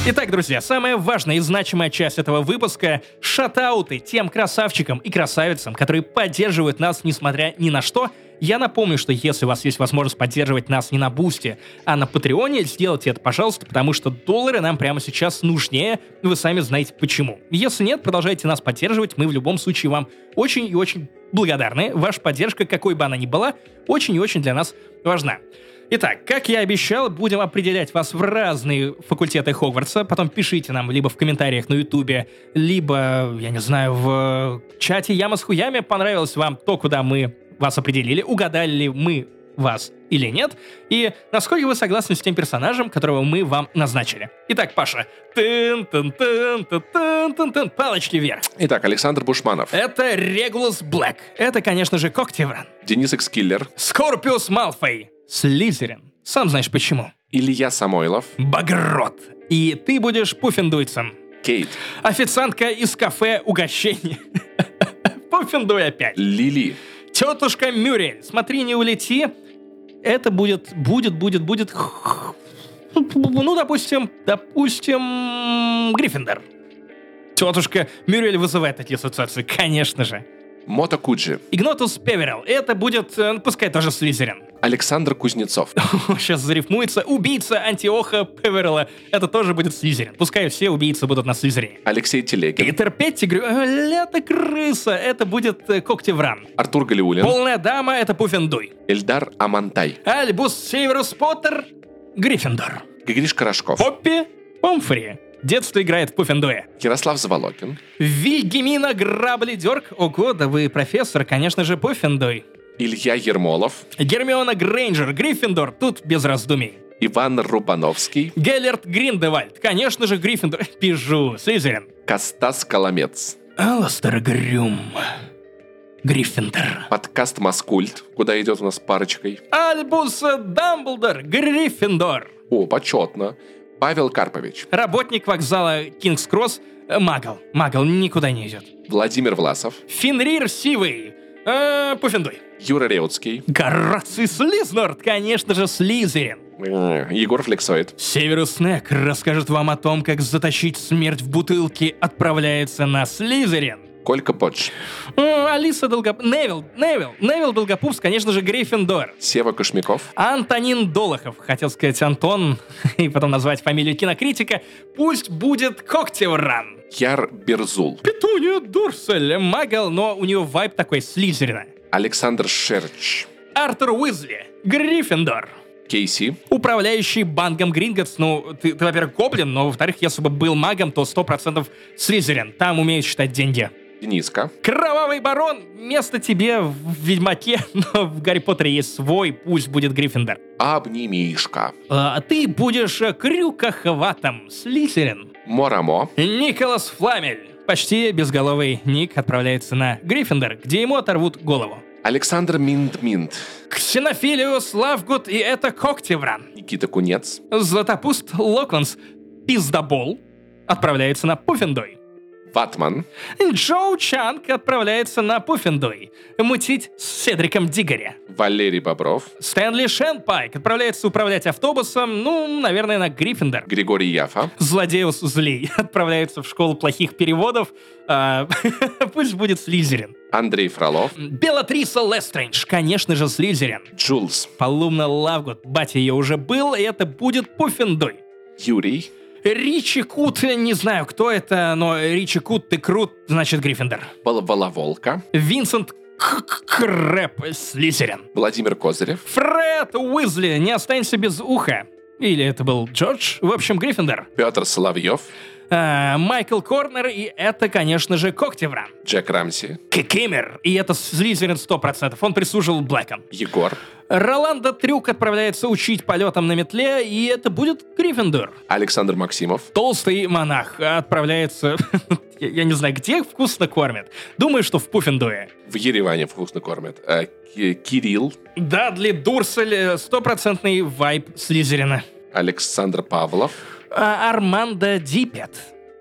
Итак, друзья, самая важная и значимая часть этого выпуска — шатауты тем красавчикам и красавицам, которые поддерживают нас несмотря ни на что. Я напомню, что если у вас есть возможность поддерживать нас не на Boosty, а на Патреоне, сделайте это, пожалуйста, потому что доллары нам прямо сейчас нужнее, вы сами знаете почему. Если нет, продолжайте нас поддерживать, мы в любом случае вам очень и очень благодарны. Ваша поддержка, какой бы она ни была, очень и очень для нас важна. Итак, как я обещал, будем определять вас в разные факультеты Хогвартса. Потом пишите нам либо в комментариях на Ютубе, либо, я не знаю, в чате Яма с хуями. Понравилось вам то, куда мы вас определили, угадали ли мы вас или нет, и насколько вы согласны с тем персонажем, которого мы вам назначили. Итак, Паша. Палочки вверх. Итак, Александр Бушманов. Это Регулус Блэк. Это, конечно же, Когтевран. Денис Экскиллер. Скорпиус Малфой. Слизерин. Сам знаешь почему. Илья Самойлов. Багрот. И ты будешь пуффендуйцем. Кейт. Официантка из кафе угощений. Пуффендуй опять. Лили. Тетушка Мюрриэль. Смотри, не улети. Это будет... Ну, допустим, Гриффиндор. Тетушка Мюрриэль вызывает эти ассоциации, конечно же. Мото Куджи. Игнотус Певерелл. Это будет, пускай тоже Слизерин. Александр Кузнецов. Сейчас зарифмуется. Убийца Антиоха Певерелла. Это тоже будет Слизерин. Пускай все убийцы будут на Слизерине. Алексей Телегин. Питер Петтигрю. Лето крыса. Это будет Когтевран. Артур Галиулин. Полная дама. Это Пуффендуй. Эльдар Амантай. Альбус Северус Поттер. Гриффиндор. Гришка Рожков. Поппи Помфри. Детство играет в Пуффендуя. Ярослав Заволокин. Вильгемина Граблидерк. Ого, да вы профессор, конечно же, Пуффендуй. Илья Ермолов. Гермиона Грейнджер. Гриффиндор. Тут без раздумий. Иван Рубановский. Геллерт Гриндевальд. Конечно же, Гриффиндор. Пижу. Слизерин. Костас Коломец. Аластер Грюм. Гриффиндор. Подкаст «Маскульт», куда идет у нас парочкой. Альбус Дамблдор. Гриффиндор. О, почетно. Павел Карпович. Работник вокзала Кингс-Кросс. Магл. Магл никуда не идет. Владимир Власов. Фенрир Сивый. Пуффендуй. Юра Реутский. Гораций Слизнорд. Конечно же, Слизерин. Егор Флексоид. Северус Снег расскажет вам о том, как затащить смерть в бутылке, отправляется на Слизерин. Колька Подж. Алиса Долгопупс. Невилл Долгопупс, конечно же, Гриффиндор. Сева Кошмяков. Антонин Долохов. Хотел сказать Антон и потом назвать фамилию кинокритика. Пусть будет Когтевран. Яр Берзул. Петунья Дурсель. Магл, но у нее вайб такой Слизерина. Александр Шерч. Артур Уизли. Гриффиндор. Кейси. Управляющий банком Гринготтс. Ну, ты, во-первых, гоблин, но, во-вторых, если бы был магом, то 100% Слизерин. Там умеют считать деньги. Дениска. Кровавый барон. Место тебе в Ведьмаке, но в Гарри Поттере есть свой. Пусть будет Гриффиндор. Обнимишка. А ты будешь крюкохватом. Слизерин. Морамо. Николас Фламель. Почти безголовый Ник отправляется на Гриффиндор, где ему оторвут голову. Александр Минт-Минт. Ксенофилиус Лавгуд, и это Когтевран. Никита Кунец. Златопуст Локванс. Пиздобол отправляется на Пуффендуй. Ватман. Джоу Чанг отправляется на Пуффендуй. Мутить с Седриком Дигори. Валерий Бобров. Стэнли Шенпайк отправляется управлять автобусом, ну, наверное, на Гриффиндор. Григорий Яфа. Злодеус Злей отправляется в школу плохих переводов. Пусть будет Слизерин. Андрей Фролов. Белатриса Лестрейндж. Конечно же, Слизерин. Джулс. Полумна Лавгуд. Батя ее уже был, и это будет Пуффендуй. Юрий. Ричи Кут, не знаю, кто это, но Ричи Кут, ты крут, значит, Гриффиндор. Балабаловолка. Винсент Крэп, Слизерин. Владимир Козырев. Фред Уизли, не останься без уха. Или это был Джордж? В общем, Гриффиндор. Петр Соловьев. Майкл Корнер, и это, конечно же, Когтевран. Джек Рамси. Кикимер, и это Слизерин 100%, он прислужил Блэком. Егор. Роланда Трюк отправляется учить полетом на метле, и это будет Гриффиндор. Александр Максимов. Толстый монах отправляется... Я не знаю, где вкусно кормят. Думаю, что в Пуффендуе. В Ереване вкусно кормят. Кирилл. Дадли Дурсель, 100% вайб Слизерина. Александр Павлов. Армандо Дипет.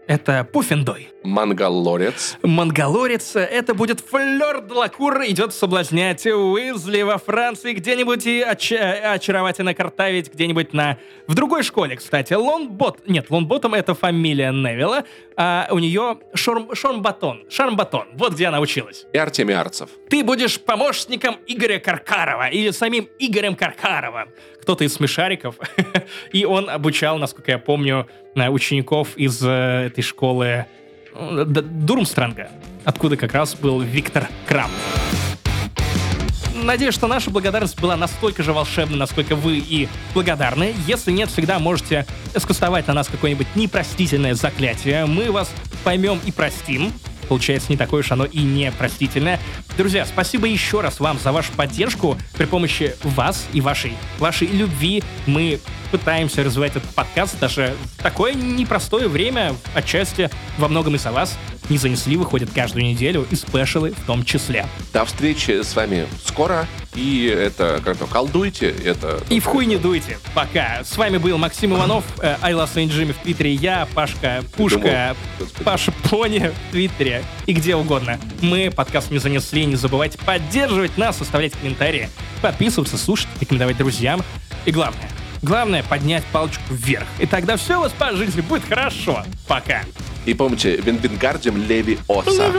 Это Пуффендуй. Мангалорец. Мангалорец. Это будет Флёр де Лакур. Идет соблазнять Уизли во Франции где-нибудь и очаровательно картавить где-нибудь в другой школе, кстати. Лонбот. Нет, Лонботом это фамилия Невилла. А у нее Шармбатон. Шармбатон. Вот где она училась. И Артемий Арцев. Ты будешь помощником Игоря Каркарова. Или самим Игорем Каркаровым. Кто-то из смешариков. И он обучал, насколько я помню, учеников из этой школы Дурмстранга, откуда как раз был Виктор Крам. Надеюсь, что наша благодарность была настолько же волшебна, насколько вы и благодарны. Если нет, всегда можете скастовать на нас какое-нибудь непростительное заклятие. Мы вас поймем и простим. получается не такое уж оно и непростительное. Друзья, спасибо еще раз вам за вашу поддержку. При помощи вас и вашей любви мы пытаемся развивать этот подкаст даже в такое непростое время, отчасти во многом из-за вас. «Не занесли» выходит каждую неделю, и спешалы в том числе. До встречи с вами скоро. И это как-то колдуйте. Это и в хуй не дуйте. Пока. С вами был Максим Иванов, I Love Saint Jimmy в Твиттере, я, Пашка Пушка, Паша Пони в Твиттере и где угодно. Мы подкаст «Не занесли». Не забывайте поддерживать нас, оставлять комментарии, подписываться, слушать, рекомендовать друзьям. И главное поднять палочку вверх. И тогда все у вас по жизни будет хорошо. Пока. И помните, Вингардиум Левиоса.